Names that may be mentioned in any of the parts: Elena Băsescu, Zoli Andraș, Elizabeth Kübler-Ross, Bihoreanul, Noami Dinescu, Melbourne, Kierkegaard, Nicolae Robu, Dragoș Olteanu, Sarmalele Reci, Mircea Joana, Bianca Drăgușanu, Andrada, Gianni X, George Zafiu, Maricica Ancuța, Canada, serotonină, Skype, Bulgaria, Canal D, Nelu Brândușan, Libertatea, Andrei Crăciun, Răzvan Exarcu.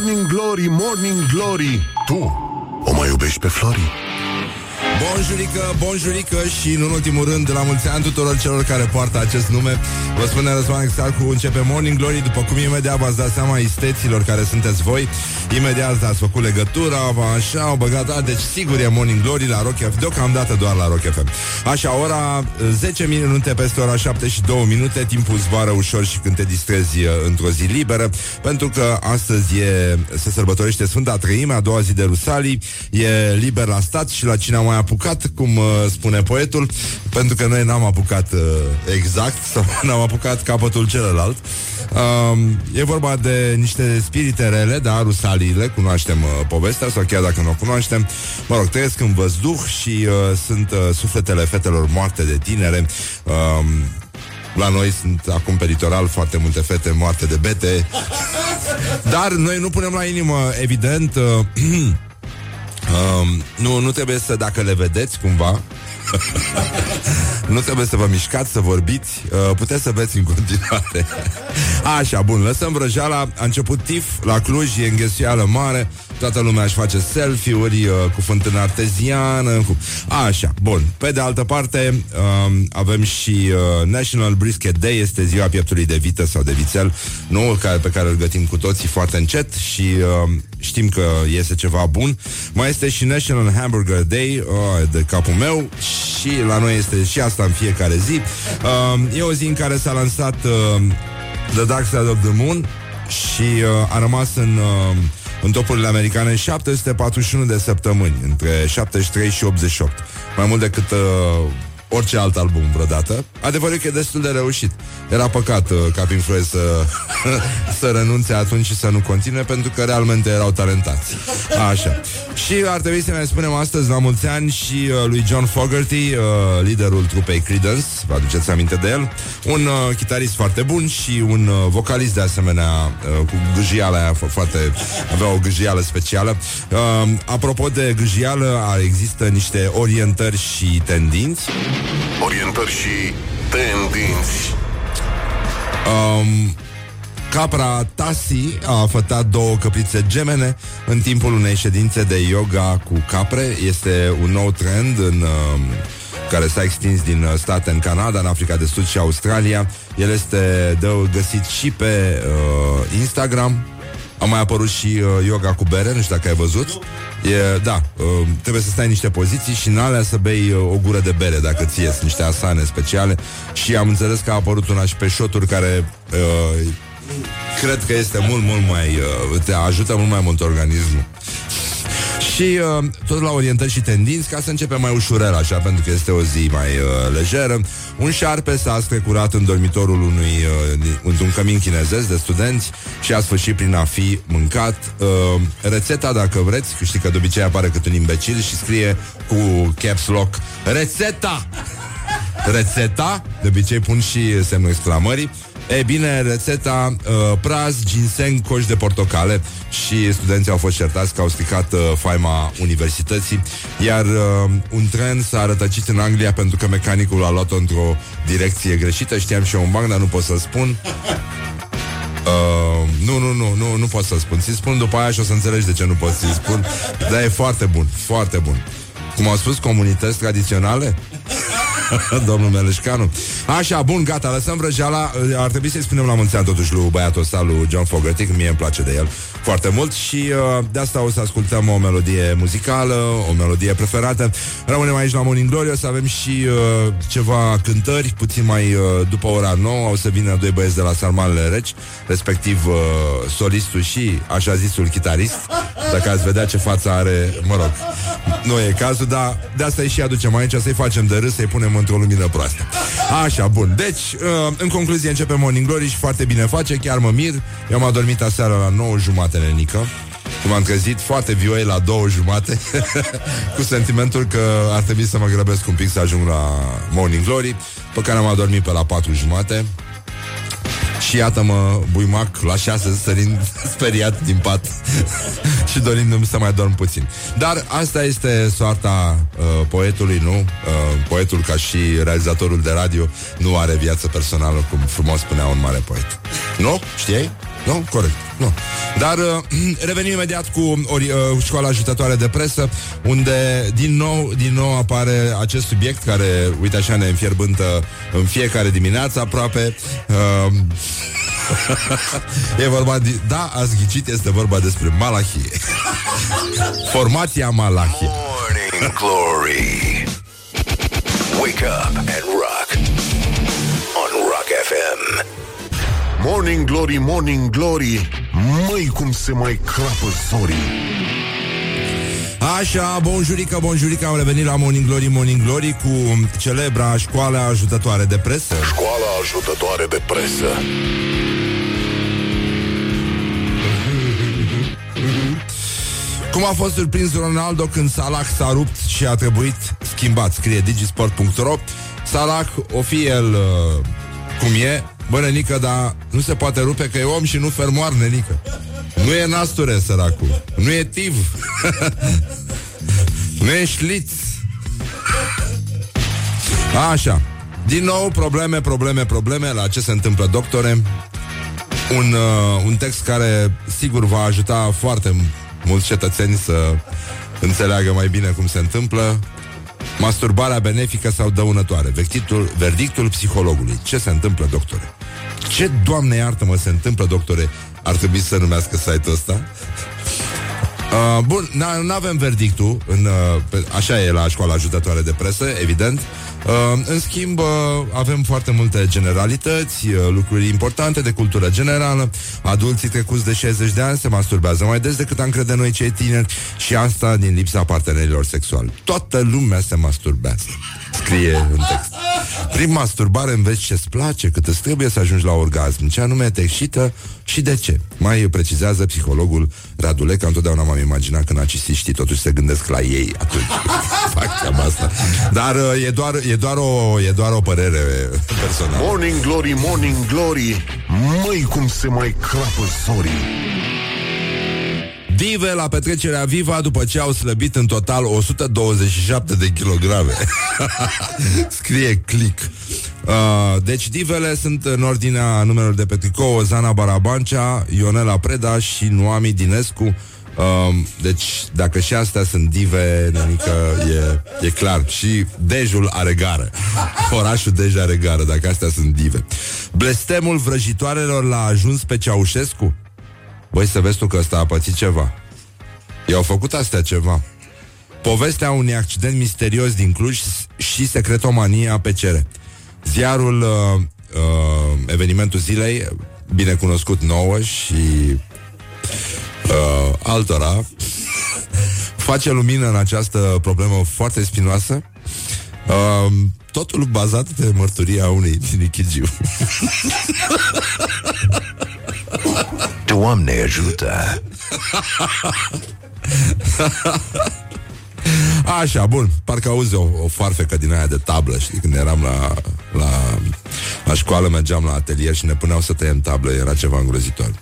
Morning Glory, Morning Glory, tu o mai iubești pe Flori? Bonjurică, bonjurică și, în ultimul rând, de la mulți ani tuturor celor care poartă acest nume. Vă spune Răzvan Exarcu, începe Morning Glory, după cum imediat v-ați dat seama isteților care sunteți voi. Imediat ați făcut legătura, așa, au băgat, deci sigur e Morning Glory la Rock FM, deocamdată doar la Rock FM. Așa, ora 10 minute peste ora 7 și 2 minute, timpul zboară ușor și când te distrezi într-o zi liberă, pentru că astăzi se sărbătorește Sfânta Treime, a doua zi de Rusalii, e liber la stat și la cine a mai apucat, cum spune poetul, pentru că noi n-am apucat exact, sau n-am apucat capătul celălalt. E vorba de niște spirite rele, dar rusaliile, cunoaștem povestea, sau chiar dacă nu o cunoaștem, mă rog, trăiesc în văzduh și sunt sufletele fetelor moarte de tinere. La noi sunt acum pe litoral foarte multe fete moarte de bete, dar noi nu punem la inimă, evident. Nu trebuie să, dacă le vedeți cumva, nu trebuie să vă mișcați, să vorbiți, puteți să beți în continuare. Așa, bun, lăsăm vrăjeala. A început tif la Cluj, e înghesuială mare, toată lumea își face selfie-uri cu fântână arteziană cu... Așa, bun, pe de altă parte avem și National Brisket Day, este ziua pieptului de vită sau de vițel, nouă pe care îl gătim cu toții foarte încet și știm că este ceva bun. Mai este și National Hamburger Day, de capul meu, și la noi este și asta în fiecare zi. E o zi în care s-a lansat The Dark Side of the Moon și a rămas în topurile americane 741 de săptămâni, între 73 și 88. Mai mult decât orice alt album vreodată. Adevărul e că e destul de reușit. Era păcat ca prin Floyd să renunțe atunci și să nu continue, pentru că realmente erau talentați. Așa. Și ar trebui să mai spunem astăzi la mulți ani și lui John Fogerty, liderul trupei Creedence, vă aduceți aminte de el, un chitarist foarte bun și un vocalist de asemenea, cu gâjiala aia foarte, avea o gâjială specială. Apropo de gâjială, există niște orientări și tendinți. Orientări și tendinți. Capra Tassi a fătat două căprițe gemene în timpul unei ședințe de yoga cu capre. Este un nou trend care s-a extins din state în Canada, în Africa de Sud și Australia. El este de găsit și pe Instagram. A mai apărut și yoga cu bere, nu știu dacă ai văzut. Trebuie să stai în niște poziții și în alea să bei o gură de bere, dacă ți ies niște asane speciale. Și am înțeles că a apărut una și pe shoturi care cred că este mult mai te ajută mult mai mult organismul. Și tot la orientări și tendinți, ca să începem mai ușurel așa, pentru că este o zi mai lejeră. Un șarpe s-a strecurat în dormitorul într-un cămin chinezesc de studenți și a sfârșit prin a fi mâncat. Rețeta, dacă vreți, că știi că de obicei apare cât un imbecil și scrie cu caps lock rețeta! Rețeta, de obicei pun și semnul exclamării. E bine, rețeta, praz, ginseng, coș de portocale. Și studenții au fost certați că au stricat faima universității. Iar un tren s-a rătăcit în Anglia pentru că mecanicul a luat-o într-o direcție greșită. Știam și eu un banc, dar nu pot să-l spun. Nu pot să-l spun. Ți-l spun după aia și o să înțelegi de ce nu pot să-l spun. Dar e foarte bun, foarte bun. Cum au spus, comunități tradiționale? Domnul Meleșcanu. Așa, bun, gata, lăsăm vrăjeala. Ar trebui să-i spunem la mulți ani totuși lui băiatul ăsta, lui John Fogerty, că mie îmi place de el foarte mult. Și de asta o să ascultăm o melodie muzicală, o melodie preferată. Rămânem aici la Morning Glory. O să avem și ceva cântări puțin mai după ora 9. O să vină doi băieți de la Sarmalele Reci, respectiv solistul și așa zisul chitarist. Dacă ați vedea ce față are, mă rog, nu e cazul, dar de asta îi și aducem aici, să-i facem de râs, să-i punem într-o lumină proastă. Așa, bun. Deci, în concluzie, începe Morning Glory și foarte bine face, chiar mă mir. Eu m-am adormit aseară la 9:30, nenică. M-am trezit foarte vioi la 2:30 cu sentimentul că ar trebui să mă grăbesc un pic să ajung la Morning Glory, pe care am adormit pe la 4:30. Și iată-mă, buimac, la 6, sărind speriat din pat și dorindu-mi să mai dorm puțin. Dar asta este soarta poetului, nu? Poetul, ca și realizatorul de radio, nu are viață personală, cum frumos spunea un mare poet. Nu? Știi? Nu? Corect. Nu. Dar revenim imediat cu școala ajutătoare de presă, unde din nou apare acest subiect care, uite așa, ne înfierbântă în fiecare dimineață aproape. E vorba de... Da, ați ghicit, este vorba despre Malahie. Formația Malahie. Morning Glory. Wake up and rock on Rock FM. Morning Glory, Morning Glory, măi cum se mai crapă zorii. Așa, bonjurică, bonjurică, am revenit la Morning Glory, Morning Glory cu celebra școală ajutătoare de presă. Școala ajutătoare de presă. Cum a fost surprins Ronaldo când Salak s-a rupt și a trebuit schimbat, scrie digisport.ro. Salak, o fi el cum e, bărănică, dar nu se poate rupe că e om și nu fermoar, nenică. Nu e nasture, săracul. Nu e tiv. Nu e șliț. Așa. Din nou, probleme. La ce se întâmplă, doctore? Un text care sigur va ajuta foarte mulți cetățeni să înțeleagă mai bine cum se întâmplă. Masturbarea benefică sau dăunătoare? Verdictul psihologului. Ce se întâmplă, doctore? Ce, Doamne iartă-mă, se întâmplă, doctore? Ar trebui să numească site-ul ăsta. Bun, n-avem verdictul în, așa e la școala ajutătoare de presă, evident. În schimb, avem foarte multe generalități, lucruri importante de cultură generală. Adulții trecuți de 60 de ani se masturbează mai des decât am crede noi cei tineri, și asta din lipsa partenerilor sexuali. Toată lumea se masturbează, scrie în text. Prin masturbare înveți ce-ți place, cât îți trebuie să ajungi la orgasm, ce anume te excită și de ce. Mai precizează psihologul Rădulescu. Întotdeauna m-am imaginat că narcisiștii totuși se gândesc la ei atunci fac treaba asta. Dar e doar o părere personală. Morning Glory, Morning Glory, măi cum se mai crapă zorii. Dive la petrecerea Viva după ce au slăbit în total 127 de kilograme. Scrie Click. Deci divele sunt în ordinea numelor de pe tricou: Zana Barabancea, Ionela Preda și Noami Dinescu. Deci dacă și astea sunt dive, nenică, e clar. Și Dejul are gară. Orașul Dej are gară, dacă astea sunt dive. Blestemul vrăjitoarelor l-a ajuns pe Ceaușescu. Băi, să vezi tu că ăsta a pățit ceva. I-au făcut astea ceva. Povestea unui accident misterios din Cluj și secretomania PCR. Ziarul Evenimentul Zilei, binecunoscut nouă și altora, face lumină în această problemă foarte spinoasă. Totul bazat pe mărturia unei tinichigiu. Doamne ajută! Așa, bun, parcă auzi o farfecă din aia de tablă. Știi, când eram la școală, mergeam la atelier și ne puneau să tăiem tablă, era ceva îngrozitor.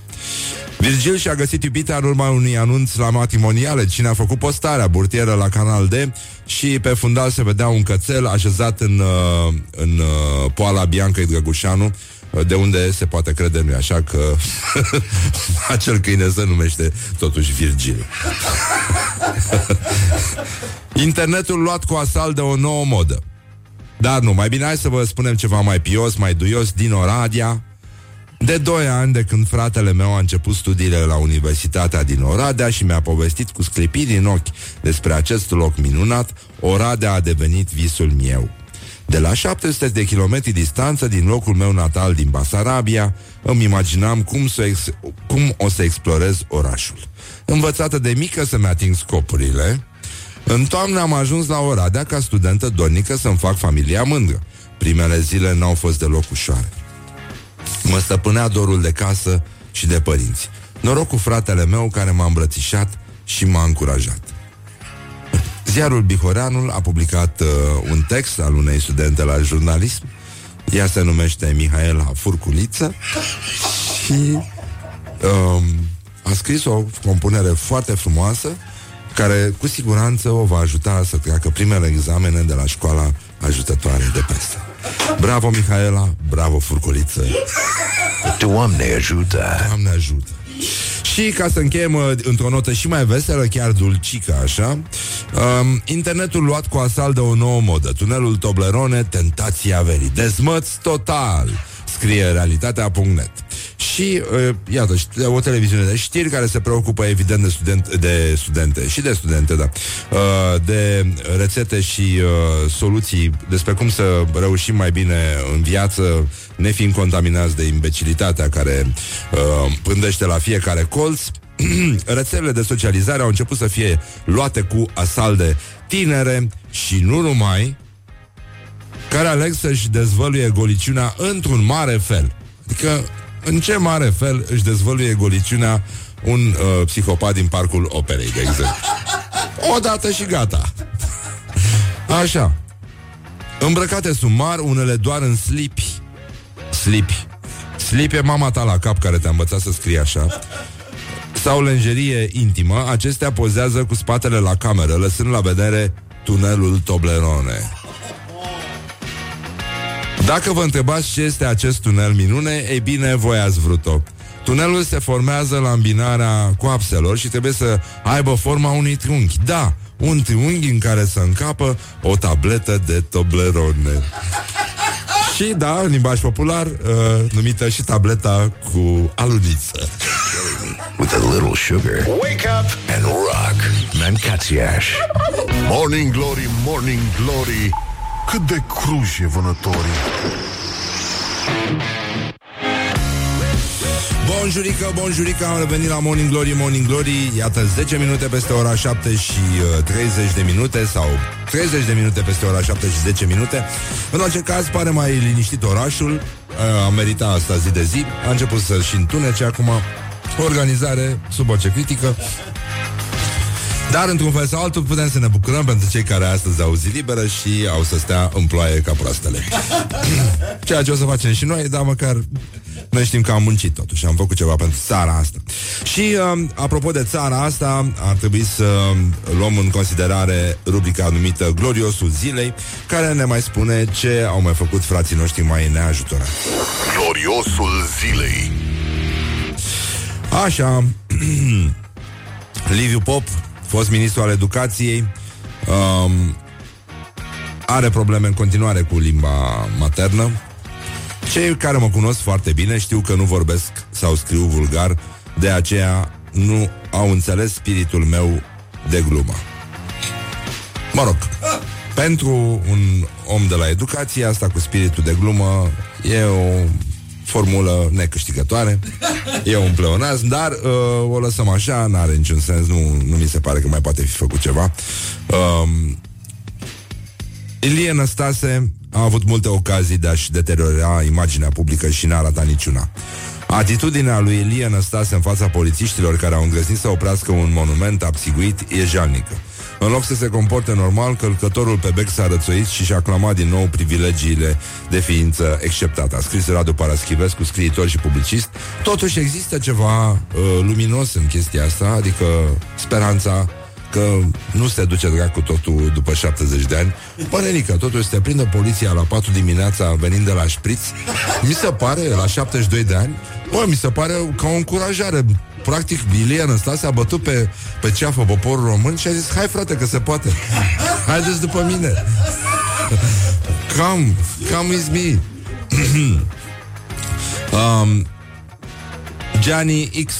Virgil și-a găsit iubita în urma unui anunț la matrimoniale. Cine a făcut postarea burtieră la Canal D, și pe fundal se vedea un cățel așezat în poala Biancăi Drăgușanu, de unde se poate crede, nu-i așa, că acel câine se numește totuși Virgil. Internetul luat cu asalt de o nouă modă. Dar nu, mai bine hai să vă spunem ceva mai pios, mai duios din Oradea. De 2 ani de când fratele meu a început studiile la Universitatea din Oradea și mi-a povestit cu sclipiri în ochi despre acest loc minunat, Oradea a devenit visul meu. De la 700 de kilometri distanță din locul meu natal din Basarabia, îmi imaginam cum o să explorez orașul. Învățată de mică să-mi ating scopurile, în toamnă am ajuns la Oradea ca studentă dornică să-mi fac familia mândră. Primele zile n-au fost deloc ușoare. Mă stăpânea dorul de casă și de părinți. Noroc cu fratele meu care m-a îmbrățișat și m-a încurajat. Ziarul Bihoreanul a publicat un text al unei studente la jurnalism. Ea se numește Mihaela Furculiță și a scris o compunere foarte frumoasă care cu siguranță o va ajuta să treacă primele examene de la școala ajutătoare de presă. Bravo, Mihaela, bravo, Furculiță. Doamne ajută! Doamne ajută! Și ca să încheiem într-o notă și mai veselă, chiar dulcică așa, internetul luat cu asalt de o nouă modă. Tunelul Toblerone, tentația verii. Dezmăț total, scrie realitatea.net. Și, iată, o televiziune de știri care se preocupă evident de studente, de rețete și soluții despre cum să reușim mai bine în viață, nefiind contaminați de imbecilitatea care pândește la fiecare colț. Rețelele de socializare au început să fie luate cu asalt de tinere și nu numai, care aleg să-și dezvăluie goliciunea într-un mare fel. Adică, în ce mare fel își dezvăluie goliciunea un psihopat din Parcul Operei, de exemplu. O dată și gata. Așa. Îmbrăcate sumar, unele doar în slipi. Slipi. Slip e mama ta la cap care te-a învățat să scrii așa. Sau lenjerie intimă, acestea pozează cu spatele la cameră, lăsând la vedere tunelul Toblerone. Dacă vă întrebați ce este acest tunel minune, ei bine, voi ați vrut-o. Tunelul se formează la îmbinarea coapselor și trebuie să aibă forma unui triunghi. Da, un triunghi în care să încapă o tabletă de Toblerone. Și, da, în limbaj popular, numită și tableta cu aluniță. With a little sugar. Wake up and rock. Mancațiaș. Morning Glory, Morning Glory. Cât de cruși e vânătorii. Bonjurică, bonjurică, am revenit la Morning Glory, Morning Glory. Iată, 10 minute peste ora 7 și 30 de minute. Sau 30 de minute peste ora 7 și 10 minute. În orice caz, pare mai liniștit orașul. A meritat asta zi de zi. A început să-și întunece acum. Organizare sub orice critică. Dar, într-un fel sau altul, putem să ne bucurăm pentru cei care astăzi au zi liberă și au să stea în ploaie ca proastele. Ceea ce o să facem și noi, dar măcar noi știm că am muncit totuși, am făcut ceva pentru țara asta. Și, apropo de țara asta, ar trebui să luăm în considerare rubrica numită Gloriosul Zilei, care ne mai spune ce au mai făcut frații noștri mai neajutorați. Gloriosul Zilei. Așa. Liviu Pop, fost ministru al educației, are probleme în continuare cu limba maternă. Cei care mă cunosc foarte bine știu că nu vorbesc sau scriu vulgar, de aceea nu au înțeles spiritul meu de glumă. Mă rog, pentru un om de la educație, asta cu spiritul de glumă e o formulă necâștigătoare. E un pleonazm, dar o lăsăm așa, n-are niciun sens, nu mi se pare că mai poate fi făcut ceva. Ilie Năstase a avut multe ocazii de a-și deteriora imaginea publică și n-a ratat niciuna. Atitudinea lui Ilie Năstase în fața polițiștilor care au îndrăznit să oprească un monument absiguit e jalnică. În loc să se comporte normal, călcătorul pe bec s-a rățoit și și-a clamat din nou privilegiile de ființă exceptată. A scris Radu Paraschivescu, scriitor și publicist. Totuși există ceva luminos în chestia asta, adică speranța că nu se duce dracu totul după 70 de ani. Părenică, totuși se prinde poliția la 4 dimineața venind de la șpriț. Mi se pare, la 72 de ani, bă, mi se pare ca o încurajare. Practic, Ilie Năstase a bătut pe ceafă poporul român și a zis: hai frate, că se poate. Haideți după mine. Come with me. Gianni X.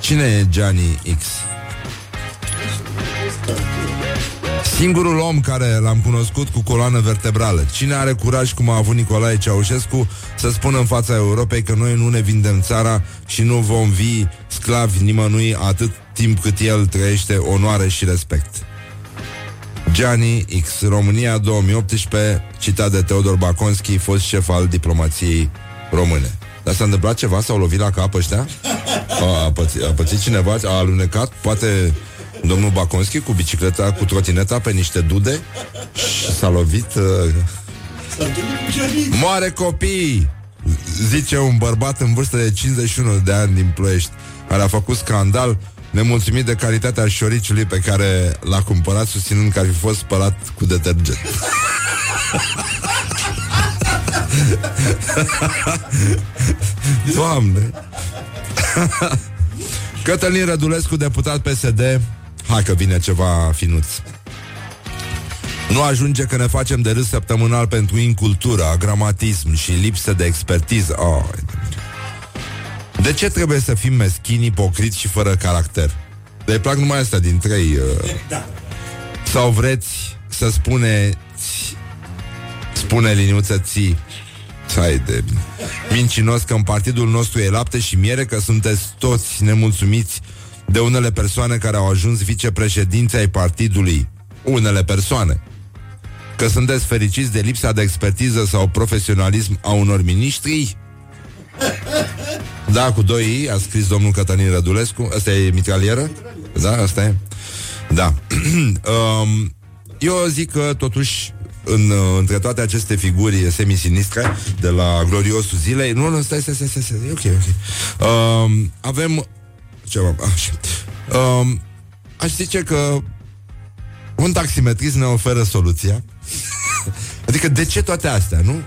Cine e Gianni X? Singurul om care l-am cunoscut cu coloană vertebrală. Cine are curaj, cum a avut Nicolae Ceaușescu, să spună în fața Europei că noi nu ne vindem țara și nu vom fi sclavi nimănui atât timp cât el trăiește onoare și respect. Gianni X. România 2018, citat de Teodor Baconski, fost șef al diplomației române. Dar s-a întâmplat ceva? S-au lovit la cap ăștia? A pățit cineva? A alunecat? Poate... Domnul Baconski cu bicicleta, cu trotineta pe niște dude și s-a lovit. Moare copii, zice un bărbat în vârstă de 51 de ani din Ploiești, care a făcut scandal nemulțumit de calitatea șoriciului pe care l-a cumpărat, susținând că ar fi fost spălat cu detergent. Doamne. Cătălin Rădulescu, deputat PSD. Hai că vine ceva finuț. Nu ajunge că ne facem de râs săptămânal pentru incultură, agramatism și lipsă de expertiză. Oh. De ce trebuie să fim meschini, ipocriți și fără caracter? Le plac numai astea din trei. Da. Sau vreți să spuneți... Spune liniuță ții. Hai de mincinos că în partidul nostru e lapte și miere, că sunteți toți nemulțumiți de unele persoane care au ajuns vicepreședinții ai partidului. Unele persoane. Că sunteți fericiți de lipsa de expertiză sau profesionalism a unor miniștri? Da, cu 2 i, a scris domnul Cătălin Rădulescu. Asta e mitralieră? Da, asta e. Da. Eu zic că totuși între toate aceste figuri semi-sinistre de la gloriosul zilei... Nu, stai, e ok. Avem ceva. Aș zice că un taximetrist ne oferă soluția. Adică de ce toate astea, nu?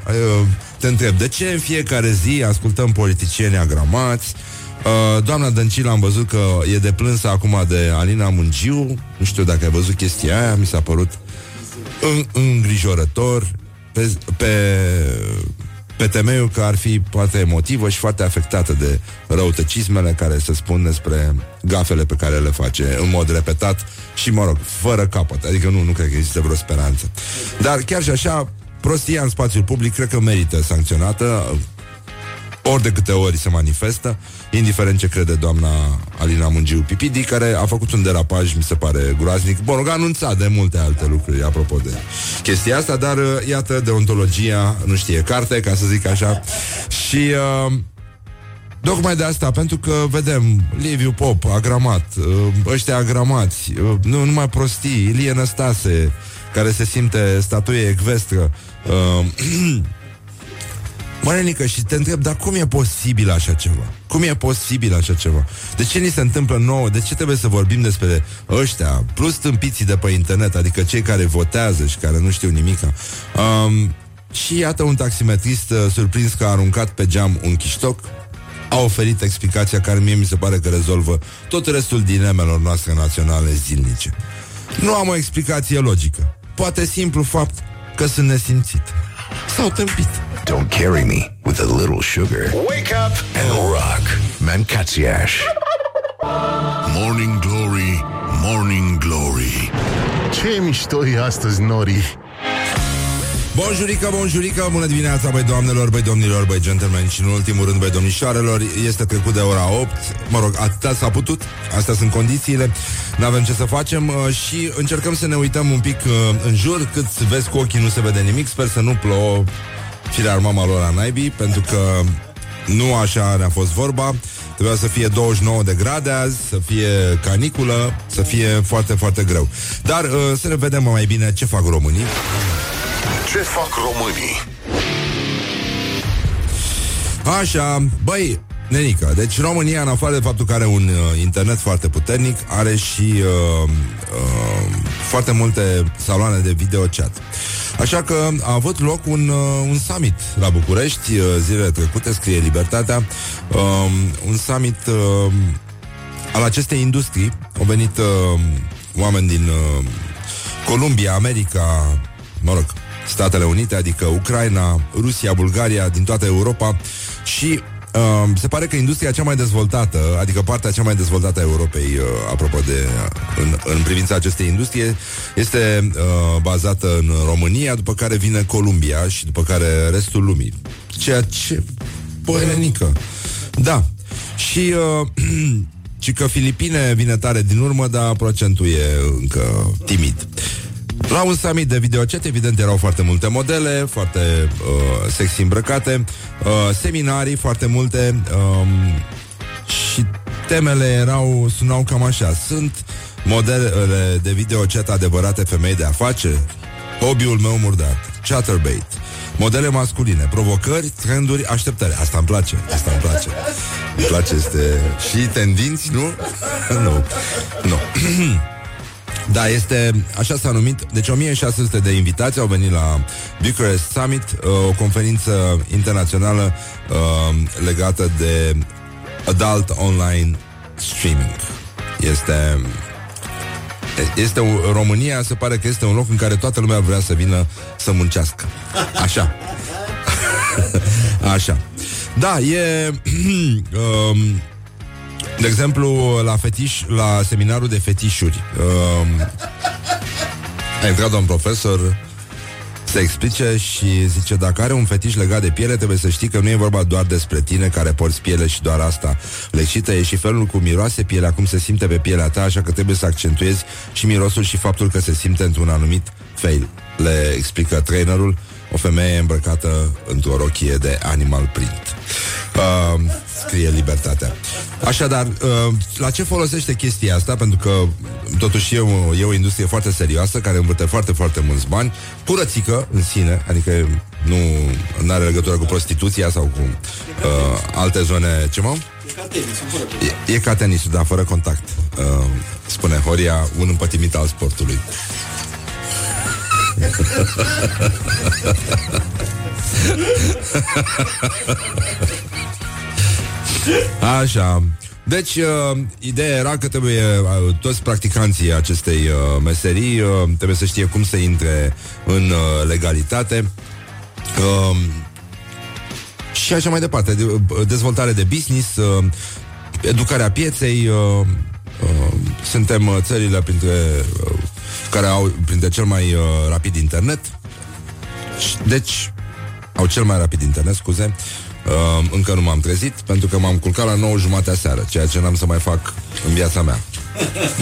Te întreb, de ce în fiecare zi ascultăm politicieni agramați? Doamna Dăncilă, am văzut că e deplânsă acum de Alina Mungiu. Nu știu dacă ai văzut chestia aia, mi s-a părut îngrijorător pe temeiul că ar fi poate emotivă și foarte afectată de răutăcismele care se spun despre gafele pe care le face în mod repetat și, mă rog, fără capăt. Adică nu cred că există vreo speranță. Dar chiar și așa, prostia în spațiul public cred că merită sancționată. Ori de câte ori se manifestă, indiferent ce crede doamna Alina Mungiu Pipidi, care a făcut un derapaj, mi se pare, groaznic. Bă, rog, a anunțat de multe alte lucruri apropo de chestia asta, dar iată, deontologia nu știe carte, ca să zic așa. Și tocmai de asta, pentru că vedem Liviu Pop agramat, ăștia agramați, nu numai prostii, Ilie Năstase, care se simte statuie ecvestră. Mănenică, și te întreb, dar cum e posibil așa ceva? Cum e posibil așa ceva? De ce ni se întâmplă nouă? De ce trebuie să vorbim despre ăștia? Plus tâmpiții de pe internet, adică cei care votează și care nu știu nimica. Și iată un taximetrist surprins că a aruncat pe geam un chiștoc. A oferit explicația care mie mi se pare că rezolvă tot restul dilemelor noastre naționale zilnice. Nu am o explicație logică. Poate simplu fapt că sunt nesimțit. S-au tâmpit. Don't carry me with a little sugar. Wake up and rock. Mancațiaș. Morning Glory, Morning Glory. Ce mișto e astăzi, Nori. Bonjurică, bonjurică, bună dimineața, băi doamnelor, băi domnilor, băi gentlemen și în ultimul rând, băi domnișoarelor. Este trecut de ora 8, mă rog, atâta s-a putut, astea sunt condițiile, n-avem ce să facem și încercăm să ne uităm un pic în jur, cât vezi cu ochii nu se vede nimic, sper să nu plouă filear mama lor la naibii, pentru că nu așa ne-a fost vorba. Trebuia să fie 29 de grade azi, să fie caniculă, să fie foarte, foarte greu. Dar să ne vedem mai bine ce fac românii. Ce fac românii? Așa, băi, nenică, deci România, în afară de faptul că are un internet foarte puternic, are și foarte multe saloane de video chat. Așa că a avut loc un summit la București zilele trecute, scrie Libertatea, un summit al acestei industrii. Au venit oameni din Columbia, America, mă rog, Statele Unite, adică Ucraina, Rusia, Bulgaria, din toată Europa și se pare că industria cea mai dezvoltată, adică partea cea mai dezvoltată a Europei, apropo de în privința acestei industrie, este bazată în România, după care vine Columbia și după care restul lumii. Ceea ce... Părenică. Da. Și... și că Filipine vine tare din urmă, dar procentul e încă timid. La un summit de videochat, evident, erau foarte multe modele, foarte sexy îmbrăcate, seminarii foarte multe și temele sunau cam așa. Sunt modelele de videochat adevărate femei de afaceri? Hobby-ul meu murdat, chatterbait. Modele masculine, provocări, trenduri, așteptări. Asta îmi place, asta îmi place. Îmi place, este și tendinți, nu? Nu. Da, este, așa s-a numit. Deci 1600 de invitați au venit la Bucharest Summit, o conferință internațională legată de Adult Online streaming. Este România, se pare că este un loc în care toată lumea vrea să vină să muncească. Așa. Așa. Da, e... de exemplu, la seminarul de fetișuri. A intrat un profesor să explice și zice: dacă are un fetiș legat de piele, trebuie să știi că nu e vorba doar despre tine care porți piele și doar asta le excită, e și felul cum miroase pielea, cum se simte pe pielea ta, așa că trebuie să accentuezi și mirosul și faptul că se simte într-un anumit fel. Le explică trainerul, o femeie îmbrăcată într-o rochie de animal print. Scrie Libertatea. Așadar, la ce folosește chestia asta? Pentru că totuși e o industrie foarte serioasă care învârte foarte, foarte mulți bani. Curățică în sine, adică nu are legătură cu prostituția sau cu alte zone. Ce, mă? E ca tenisul, dar fără contact, spune Horia, un împătimit al sportului. Așa. Deci, ideea era că trebuie toți practicanții acestei meserii trebuie să știe cum să intre în legalitate și așa mai departe. Dezvoltare de business, educarea pieței. Suntem țările care au printre cel mai rapid internet. Deci au cel mai rapid internet, scuze. Încă nu m-am trezit, pentru că m-am culcat la 9:30 seara, ceea ce n-am să mai fac în viața mea.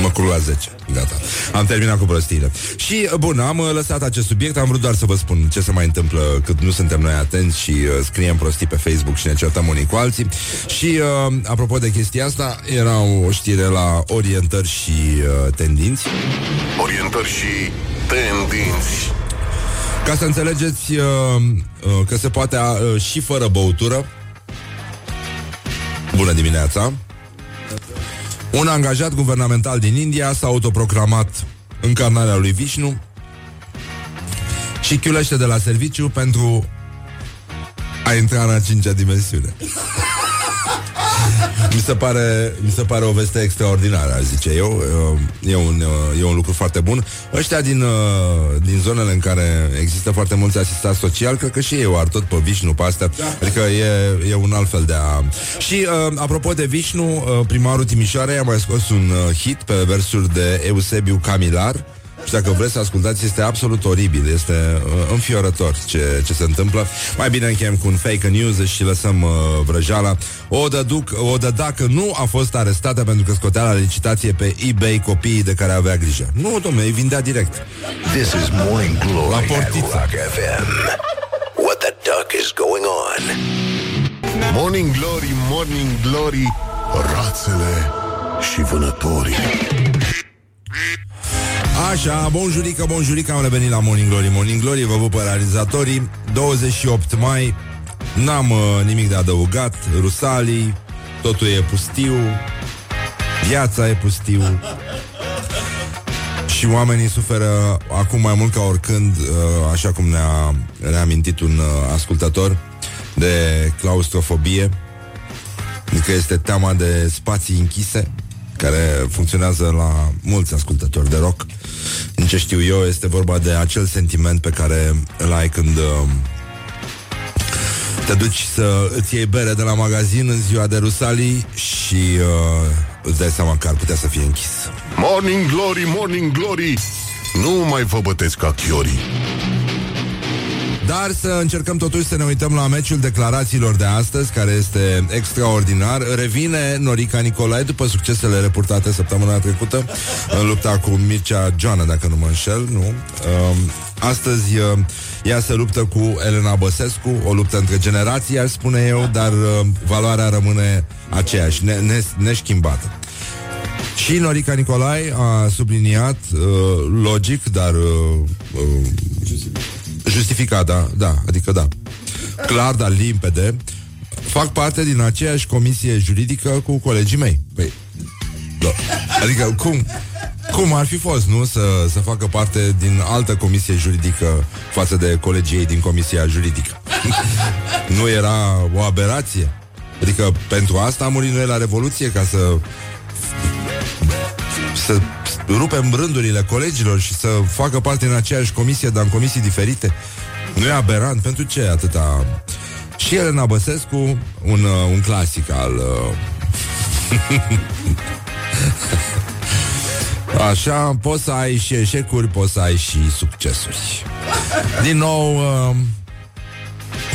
Mă culc la 10. Gata. Am terminat cu prostiile. Și, bun, am lăsat acest subiect. Am vrut doar să vă spun ce se mai întâmplă cât nu suntem noi atenți și scriem prostii pe Facebook și ne certăm unii cu alții. Și, apropo de chestia asta, era o știre la orientări și tendinți. Orientări și tendinți. Ca să înțelegeți că se poate și fără băutură. Bună dimineața! Un angajat guvernamental din India s-a autoproclamat încarnarea lui Vishnu și chiulește de la serviciu pentru a intra în a cincea dimensiune. Mi se pare o veste extraordinară, zice eu. E un lucru foarte bun. Ăștia din zonele în care există foarte mulți asistați social, cred că și eu ar tot pe Vishnu pe astea. Adică e un alt fel de a... Și apropo de Vishnu, primarul Timișoarei a mai scos un hit pe versuri de Eusebiu Camilar. Și dacă vreți să ascultați, este absolut oribil. Este înfiorător ce se întâmplă. Mai bine încheiem cu un fake news și lăsăm vrăjala. O dădacă nu a fost arestată pentru că scotea la licitație pe eBay copiii de care avea grijă. Nu, domnule, îi vindea direct. This is Morning Glory la portiță. Rock FM. What the duck is going on? Morning Glory, Morning Glory, rațele și vânătorii. Așa, bonjurică, bonjurică, am revenit la Morning Glory, Morning Glory, vă văd pe realizatorii. 28 mai, n-am nimic de adăugat. Rusalii, totul e pustiu, viața e pustiu și oamenii suferă acum mai mult ca oricând, așa cum ne-a reamintit un ascultător, de claustrofobie, adică este teama de spații închise, care funcționează la mulți ascultători de rock. Din ce știu eu, este vorba de acel sentiment pe care îl ai când te duci să îți iei bere de la magazin în ziua de Rusalii și îți dai seama că ar putea să fie închis. Morning Glory, Morning Glory, nu mai vă bătesc ca chiorii. Dar să încercăm totuși să ne uităm la meciul declarațiilor de astăzi, care este extraordinar. Revine Norica Nicolae după succesele reportate săptămâna trecută în lupta cu Mircea Joana, dacă nu mă înșel, nu? Astăzi ea se luptă cu Elena Băsescu, o luptă între generații, aș spune eu, dar valoarea rămâne aceeași, neschimbată. Și Norica Nicolae a subliniat, logic, dar... justificat, da, adică da, clar, dar limpede: fac parte din aceeași comisie juridică cu colegii mei. Păi, da. Adică cum ar fi fost, nu? Să facă parte din altă comisie juridică față de colegii ei din comisia juridică. Nu era o aberație? Adică pentru asta am murit noi la Revoluție, ca să să rupem rândurile colegilor și să facă parte în aceeași comisie, dar în comisii diferite? Nu e aberant? Pentru ce atâta? Și Elena Băsescu, un clasic al... Așa, poți să ai și eșecuri, poți să ai și succesuri.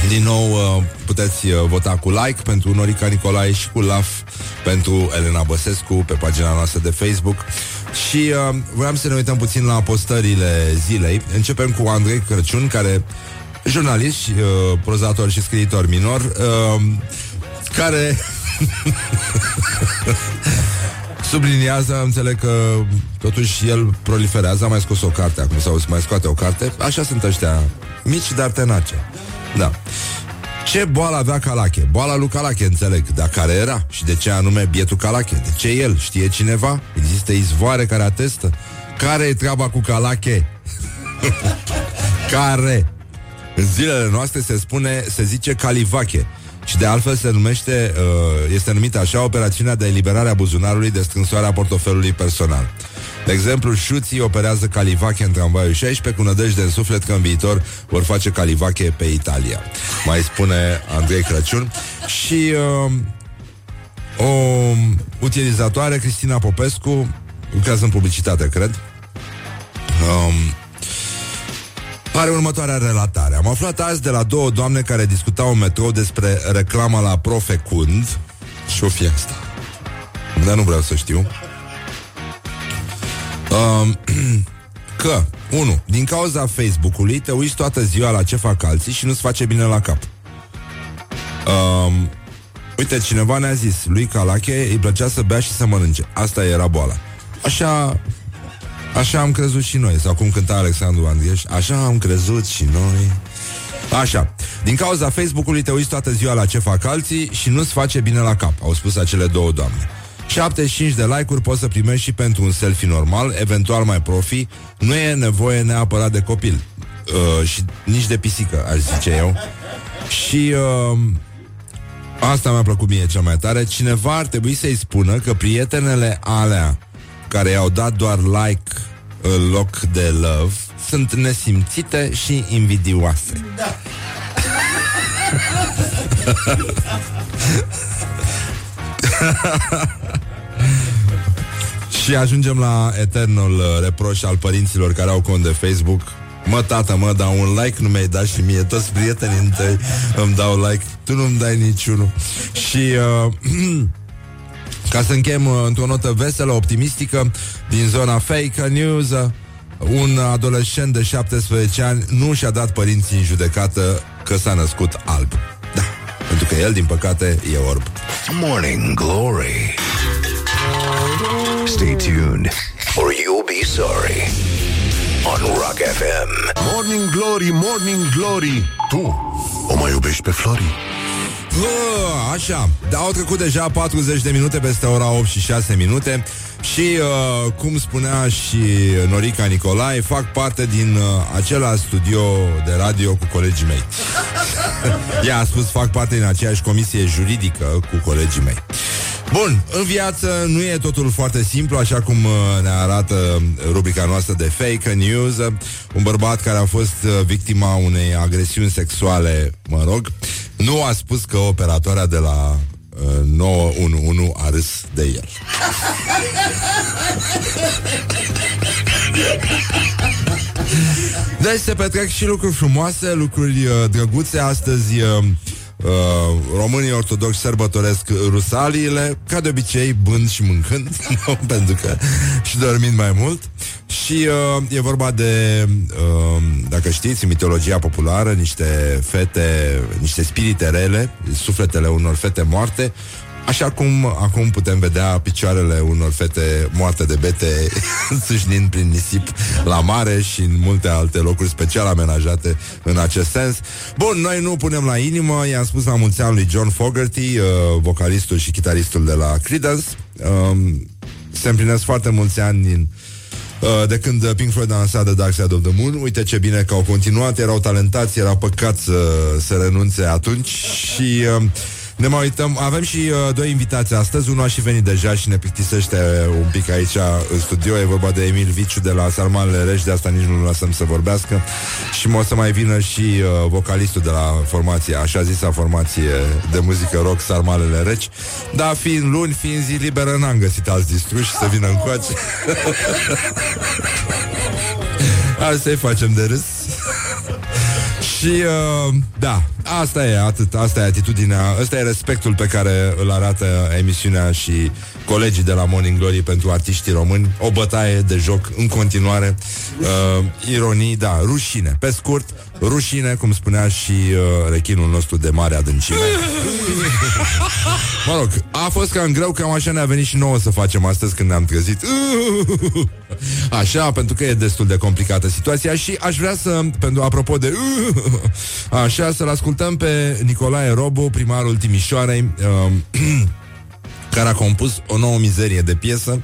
Din nou, puteți vota cu like pentru Norica Nicolae și cu love pentru Elena Băsescu pe pagina noastră de Facebook. Și voiam să ne uităm puțin la postările zilei. Începem cu Andrei Crăciun, care, jurnalist, prozator și scriitor minor, care subliniază, înțeleg că totuși el proliferează, a mai scos o carte acum, sau mai scoate o carte. Așa sunt ăștia mici, dar tenace. Da. Ce boală avea Calache? Boala lui Calache, înțeleg. Dar care era? Și de ce anume bietul Calache? De ce el? Știe cineva? Există izvoare care atestă? Care e treaba cu Calache? Care? În zilele noastre se zice Calivache. Și de altfel se numește, este numită așa operațiunea de eliberare a buzunarului de strânsoarea portofelului personal. De exemplu, șuții operează calivache în tramvaiul 16, cu nădejde în suflet că în viitor vor face calivache pe Italia. Mai spune Andrei Crăciun. Și o utilizatoare, Cristina Popescu, lucrează în publicitate, cred, are următoarea relatare. Am aflat azi de la două doamne care discutau în metrou despre reclama la Profecund. Și o fi asta, dar nu vreau să știu. Că 1. Din cauza Facebook-ului te uiți toată ziua la ce fac alții și nu-ți face bine la cap. Uite, cineva ne-a zis, lui Calache îi plăcea să bea și să mănânce. Asta era boala. Așa am crezut și noi. Sau cum cânta Alexandru Andrieș, așa am crezut și noi. Așa. Din cauza Facebook-ului te uiți toată ziua la ce fac alții și nu-ți face bine la cap, au spus acele două doamne. 75 de like-uri poți să primești și pentru un selfie normal, eventual mai profi. Nu e nevoie neapărat de copil, și nici de pisică, aș zice eu. Și asta mi-a plăcut mie cel mai tare. Cineva ar trebui să-i spună că prietenele alea care i-au dat doar like în loc de love sunt nesimțite și invidioase. Da. Și ajungem la eternul reproș al părinților care au cont de Facebook. Mă, tată, mă, dar un like nu mi-ai dat și mie. Toți prietenii tăi îmi dau like, tu nu-mi dai niciunul. Și ca să încheiem într-o notă veselă, optimistică, din zona fake news, un adolescent de 17 ani nu și-a dat părinții în judecată că s-a născut alb. Da, pentru că el, din păcate, e orb. Morning Glory. Stay tuned or you'll be sorry. On Rock FM. Morning Glory, Morning Glory. Tu o mai iubești pe Flori? Așa, dar au trecut deja 40 de minute peste ora 8 și 6 minute. Și cum spunea și Norica Nicolae, fac parte din același studio de radio cu colegii mei. Ea a spus, fac parte din aceeași comisie juridică cu colegii mei. Bun, în viață nu e totul foarte simplu, așa cum ne arată rubrica noastră de fake news. Un bărbat care a fost victima unei agresiuni sexuale, mă rog, nu a spus că operatoarea de la 911 a râs de el. Deci se petrec și lucruri frumoase, lucruri drăguțe. Astăzi românii ortodoxi sărbătoresc Rusaliile, ca de obicei, bând și mâncând, pentru că și dormind mai mult. Și e vorba de, dacă știți, în mitologia populară, niște fete, niște spirite rele, sufletele unor fete moarte, așa cum acum putem vedea picioarele unor fete moarte de bete țâșnind prin nisip la mare și în multe alte locuri special amenajate în acest sens. Bun, noi nu punem la inimă, i-am spus la mulți ani lui John Fogerty, vocalistul și chitaristul de la Creedence. Se împlinesc foarte mulți ani din... de când Pink Floyd a lansat The Dark Side of the Moon. Uite ce bine că au continuat, erau talentați, era păcat să renunțe atunci. Și Ne mai uităm. Avem și doi invitați astăzi. Unul a și venit deja și ne plictisește un pic aici în studio. E vorba de Emil Viciu de la Sarmalele Reci. De asta nici nu-l lăsăm să vorbească. Și o să mai vină și vocalistul de la formație, așa zisa formație de muzică rock Sarmalele Reci. Dar fiind luni, fiind zi liberă, n-am găsit alți distruși să vină încoace. Hai să-i facem de râs. Și, da, asta e atât, asta e atitudinea, ăsta e respectul pe care îl arată emisiunea și colegii de la Morning Glory pentru artiștii români. O bătaie de joc în continuare, ironii, da, rușine. Pe scurt, rușine, cum spunea și rechinul nostru de mare adâncime. Mă rog, a fost cam greu, cam așa ne-a venit și nouă să facem astăzi când ne-am trezit. Așa, pentru că e destul de complicată situația și aș vrea să, pentru apropo de așa, să-l ascultăm pe Nicolae Robu, primarul Timișoarei, care a compus o nouă mizerie de piesă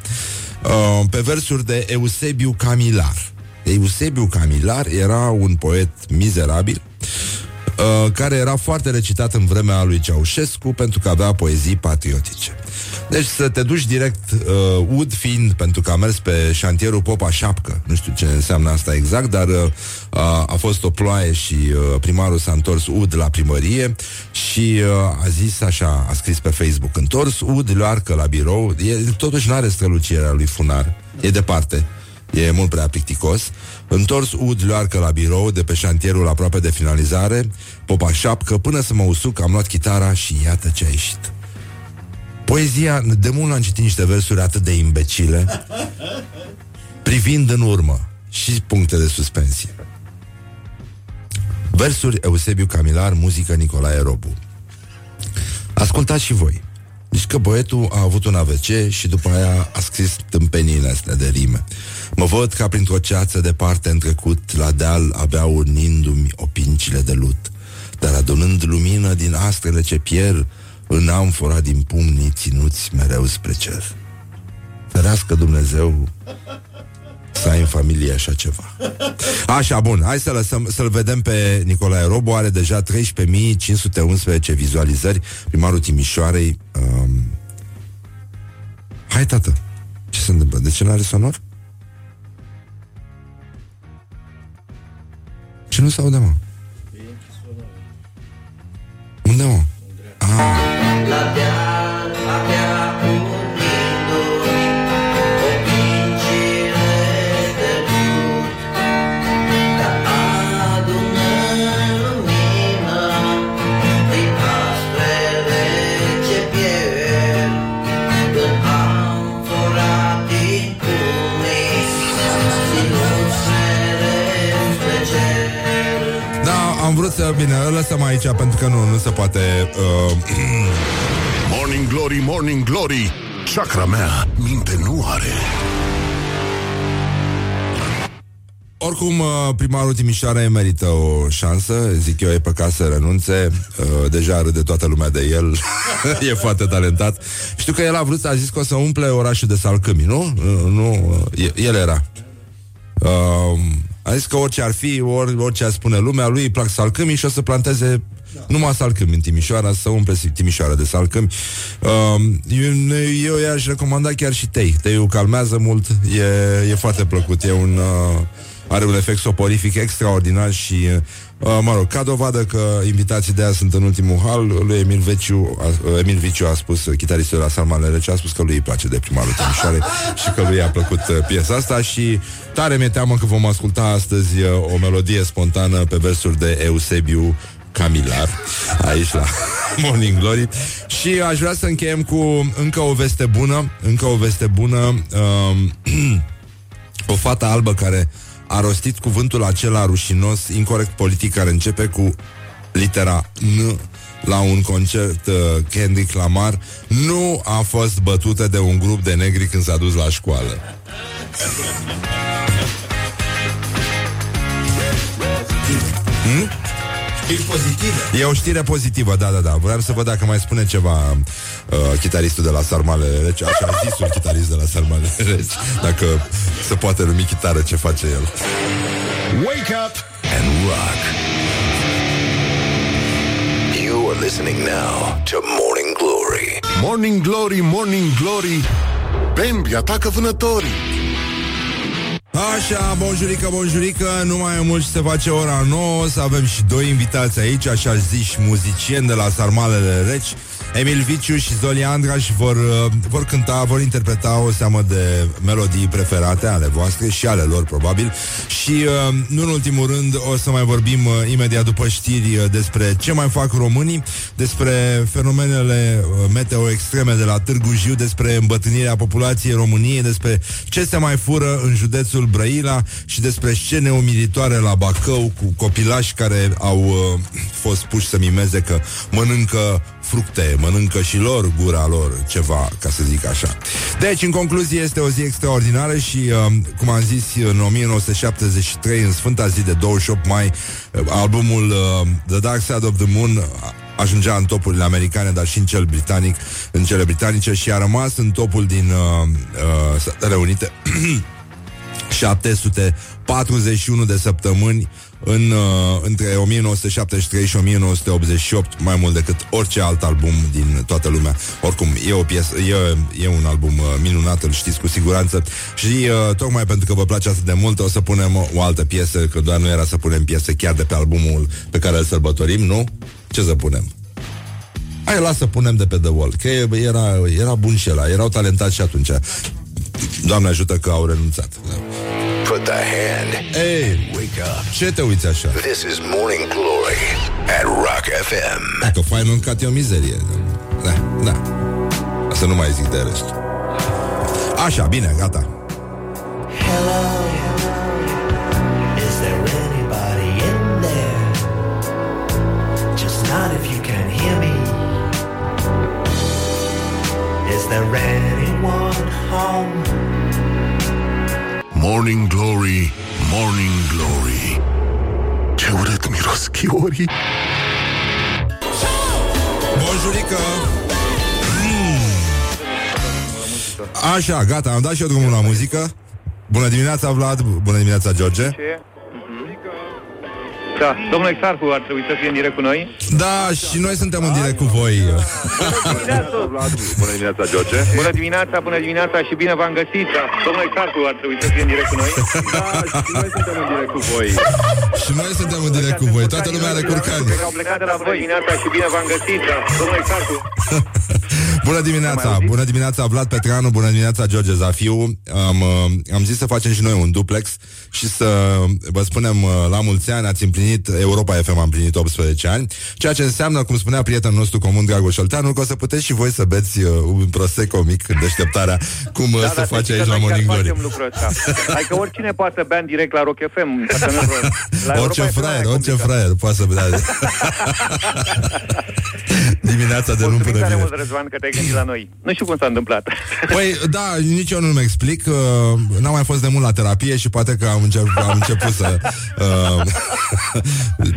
pe versuri de Eusebiu Camilar. Eusebiu Camilar era un poet mizerabil care era foarte recitat în vremea lui Ceaușescu pentru că avea poezii patriotice. Deci să te duci direct ud fiind, pentru că a mers pe șantierul Popa Șapcă. Nu știu ce înseamnă asta exact, dar a fost o ploaie și primarul s-a întors ud la primărie și a zis așa, a scris pe Facebook: întors ud, luarcă la birou. El totuși n-are strălucirea lui Funar, e departe, e mult prea plicticos. Întors ud, luarcă la birou, de pe șantierul aproape de finalizare, Popa Șapcă, până să mă usuc, am luat chitara și iată ce a ieșit. Poezia, de mult am citit niște versuri atât de imbecile, privind în urmă și puncte de suspensie. Versuri Eusebiu Camilar, muzică Nicolae Robu. Ascultați și voi. Deci că poetul a avut un AVC și după aia a scris tâmpeniile astea de rime. Mă văd ca printr-o ceață departe în trecut, la deal abia urnindu-mi opincile de lut, dar adunând lumină din astrele ce pier, în amfora din pumnii ținuți mereu spre cer. Ferească Dumnezeu să ai în familie așa ceva. Așa, bun, hai să lăsăm, să-l vedem pe Nicolae Robu. Are deja 13.511 vizualizări, primarul Timișoarei. Hai, tată, ce se întâmplă? De ce n-are sonor? Ce nu se aude, mă? Unde, mă? La deal, abia urmindu-mi opincile de lut, dar adună lumină din astrele ce pierd, în amfora din pumnii ținuți mereu spre cer. Da, am vrut să... Bine, lăsăm aici pentru că nu se poate... Morning Glory, Morning Glory, chakra mea minte nu are. Oricum, primarul Timișoarei merită o șansă. Zic eu, e păcat să renunțe. Deja râde toată lumea de el. E foarte talentat. Știu că el a vrut, a zis că o să umple orașul de salcâmii, nu? Nu, el era. A zis că orice ar fi, orice ar spune lumea, lui îi plac salcâmii și o să planteze numai salcâmi în Timișoara, să umple Timișoara de salcâmi. Eu i-aș recomanda chiar și tei. Teiul calmează mult, e foarte plăcut, e un, are un efect soporific extraordinar și, mă rog, ca dovadă că invitații de azi sunt în ultimul hal, lui Emil Viciu a spus, chitaristul la Sarmalele Reci, a spus că lui îi place de primarul Timișoarei și că lui i-a plăcut piesa asta și tare mi-e teamă că vom asculta astăzi o melodie spontană pe versuri de Eusebiu Camilar, aici la Morning Glory. Și aș vrea să încheiem cu încă o veste bună. Încă o veste bună. O fată albă care a rostit cuvântul acela rușinos, incorect politic, care începe cu litera N, la un concert Kendrick Lamar, nu a fost bătută de un grup de negri când s-a dus la școală. E o știre pozitivă, da. Vreau să văd dacă mai spune ceva chitaristul de la Sarmalele Reci, așa a zis un chitarist de la Sarmalele Reci, dacă se poate numi chitară ce face el. Wake up and rock. You You're listening now to Morning Glory. Morning Glory, Morning Glory, Bambi atacă vânătorii. Așa, bonjurică, bonjurică, nu mai e mult și se face ora 9, să avem și doi invitați aici, așa zici, muzicieni de la Sarmalele Reci. Emil Viciu și Zoli Andraș vor cânta, vor interpreta o seamă de melodii preferate ale voastre și ale lor, probabil. Și, nu în ultimul rând, o să mai vorbim imediat după știri despre ce mai fac românii, despre fenomenele meteo extreme de la Târgu Jiu, despre îmbătrânirea populației României, despre ce se mai fură în județul Brăila și despre scene umilitoare la Bacău cu copilași care au fost puși să mimeze că mănâncă fructe, mănâncă și lor, gura lor ceva, ca să zic așa. Deci, în concluzie, este o zi extraordinară și, cum am zis, în 1973, în sfânta zi de 28 mai, albumul The Dark Side of the Moon ajungea în topurile americane, dar și în cel britanic, în cele britanice, și a rămas în topul din Statele Unite 741 de săptămâni între 1973 și 1988, mai mult decât orice alt album din toată lumea. Oricum, e o piesă, e un album minunat, îl știți cu siguranță. Și tocmai pentru că vă place atât de mult, o să punem o altă piesă, că doar nu era să punem piese chiar de pe albumul pe care îl sărbătorim, nu? Ce să punem? Hai, lasă să punem de pe The Wall, că era bun și ăla, erau talentați și atunci. Doamne ajută că au renunțat. Put the hand. Hey, wake up. Ce te uiți așa? This is Morning Glory at Rock FM. Că fain mâncat e o mizerie. Da. Să nu mai zic de rest. Așa, bine, gata. Hello. Is there anybody in there? Just not if you can hear me. Is there anyone home? Morning Glory, Morning Glory. Ce urât miros chiorii. Bonjurică! Așa, gata, am dat și eu drumul la muzică. Bună dimineața, Vlad, bună dimineața, George. Ce? Da, domnul Exarcu ar trebui să fie în direct cu noi. Da, și noi suntem în direct cu voi. Bună dimineața, Vlad. Bună dimineața, George. Bună dimineața, bună dimineața și bine v-am găsit. Da, domnul Exarcu ar trebui să fie în direct cu noi. Da, și noi suntem în direct cu voi. Și noi suntem în direct cu voi. Toată lumea are curcani. Au plecat de la voi dimineața și bine v-am găsit. Da, domnul Exarcu. Bună dimineața, bună dimineața, Vlad Petreanu. Bună dimineața, George Zafiu. Am zis să facem și noi un duplex și să vă spunem la mulți ani, ați împlinit, Europa FM a împlinit 18 ani, ceea ce înseamnă, cum spunea prietenul nostru comun Dragoș Olteanu, că o să puteți și voi să beți un prosecco mic în deșteptarea, cum da, se face aici la Morning Glory. Adică oricine poate să bea în direct la Rock FM. La orice fraier poate să bea. Dimineața de luni până vineri. Răzvan, că te-ai gândit la noi. Nu știu cum s-a întâmplat. Păi, da, nici eu nu-mi explic. N-am mai fost de mult la terapie și poate că am început să...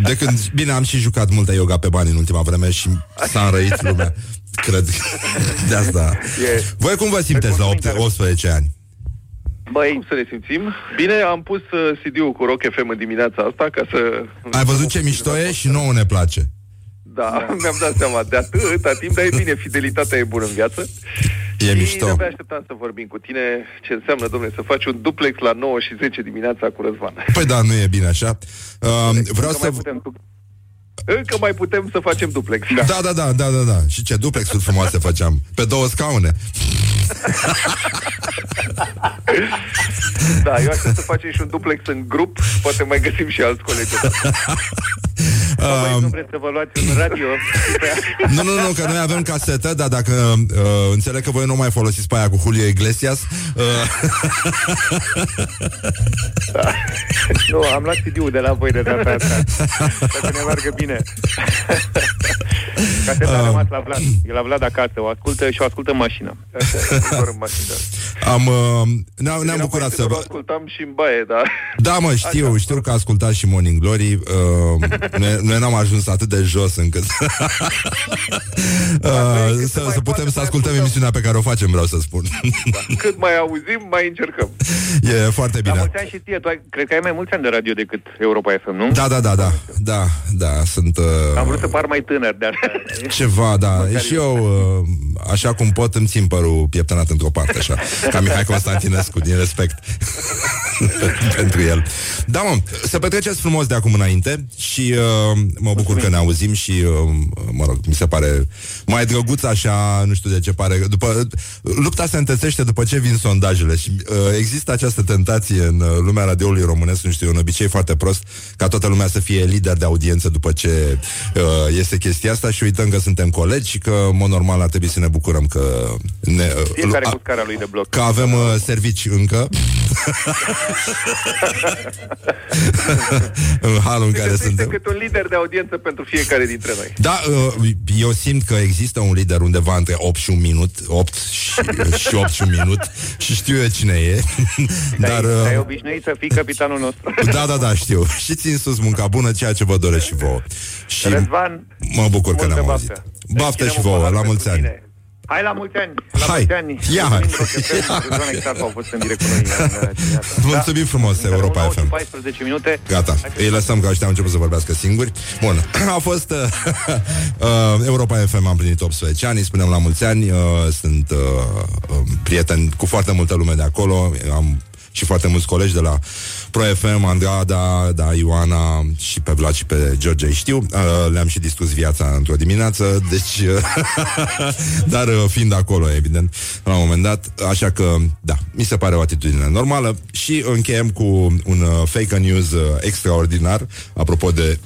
De când, bine, am și jucat multă yoga pe bani în ultima vreme și s-a înrăit lumea. Cred de asta. Voi cum vă simteți la 18 ani? Băi, cum să ne simțim? Bine, am pus CD-ul cu Rock FM în dimineața asta ca să... Ai văzut ce mișto e și nouă ne place. Da, mi-am dat seama de atâta timp, dar e bine, fidelitatea e bună în viață. E mișto. Și abia așteptam să vorbim cu tine ce înseamnă, domnule, să faci un duplex la 9 și 10 dimineața cu Răzvan. Păi da, nu e bine așa. Încă mai putem să facem duplex. Da. Și ce duplexuri frumoase făceam. Pe două scaune. Da, eu aștept să facem și un duplex în grup. Poate mai găsim și alți colegi. Nu vreți să vă luați un radio? Nu, că noi avem casetă. Dar dacă înțeleg că voi nu mai folosiți pe aia cu Julio Iglesias. Da. Nu, am luat CD-ul de la voi de data asta. Să ne meargă bine. Caseta a rămas la Vlad. E la Vlad acasă, o ascultă și o ascultă în mașină. Așa, în mașină. Ne-am bucurat să vă ascultam și în baie, da. Da, mă, știu că ascultați și Morning Glory. Noi n-am ajuns atât de jos încât să putem să ascultăm emisiunea pe care o facem, vreau să spun. Cât mai auzim, mai încercăm. E foarte bine. La mulți ani și ție, cred că ai mai mulți ani de radio decât Europa FM, nu? Da, sunt... Am vrut să par mai tânăr de asta. Ceva, da. Și eu, așa cum pot, îmi țin părul pieptănat într-o parte, așa. Ca Mihai Constantinescu, din respect pentru el. Da, mă, să petreceți frumos de acum înainte. Și mă bucur că ne auzim. Și, mă rog, mi se pare mai drăguț așa, nu știu de ce pare. Lupta se întețește după ce vin sondajele. Și există această tentație în lumea radioului românesc, nu știu, un obicei foarte prost, ca toată lumea să fie lider de audiență după ce este chestia asta. Și uităm că suntem colegi și că, mă, normal, ar trebui să ne bucurăm că fiecare cu scara lui de bloc. Că avem servici încă. În halul în care suntem. Cât un lider de audiență pentru fiecare dintre noi. Da, eu simt că există un lider undeva între 8 și un minut, 8 și 8 și un minut. Și știu eu cine e. Dar ai obișnuit să fii capitanul nostru. Da, știu. Și țin sus munca bună, ceea ce vă doresc și vouă. Și Răzvan, mă bucur că ne-am auzit. Baftă și vouă, la mulți ani. Hai la mulți ani! Ia! Mulțumim frumos, Europa FM. 14 minute. Gata, îi lăsăm că ăștia au început să vorbească singuri. Bun, a fost Europa FM, am plinit 18 ani, îi spunem la mulți ani, sunt prieteni cu foarte multă lume de acolo, am și foarte mulți colegi de la Pro FM, Andrada, da, Ioana și pe Vlad și pe George, știu, le-am și distrus viața într-o dimineață, deci dar fiind acolo, evident, la un moment dat, așa că, da, mi se pare o atitudine normală. Și încheiem cu un fake news extraordinar, apropo de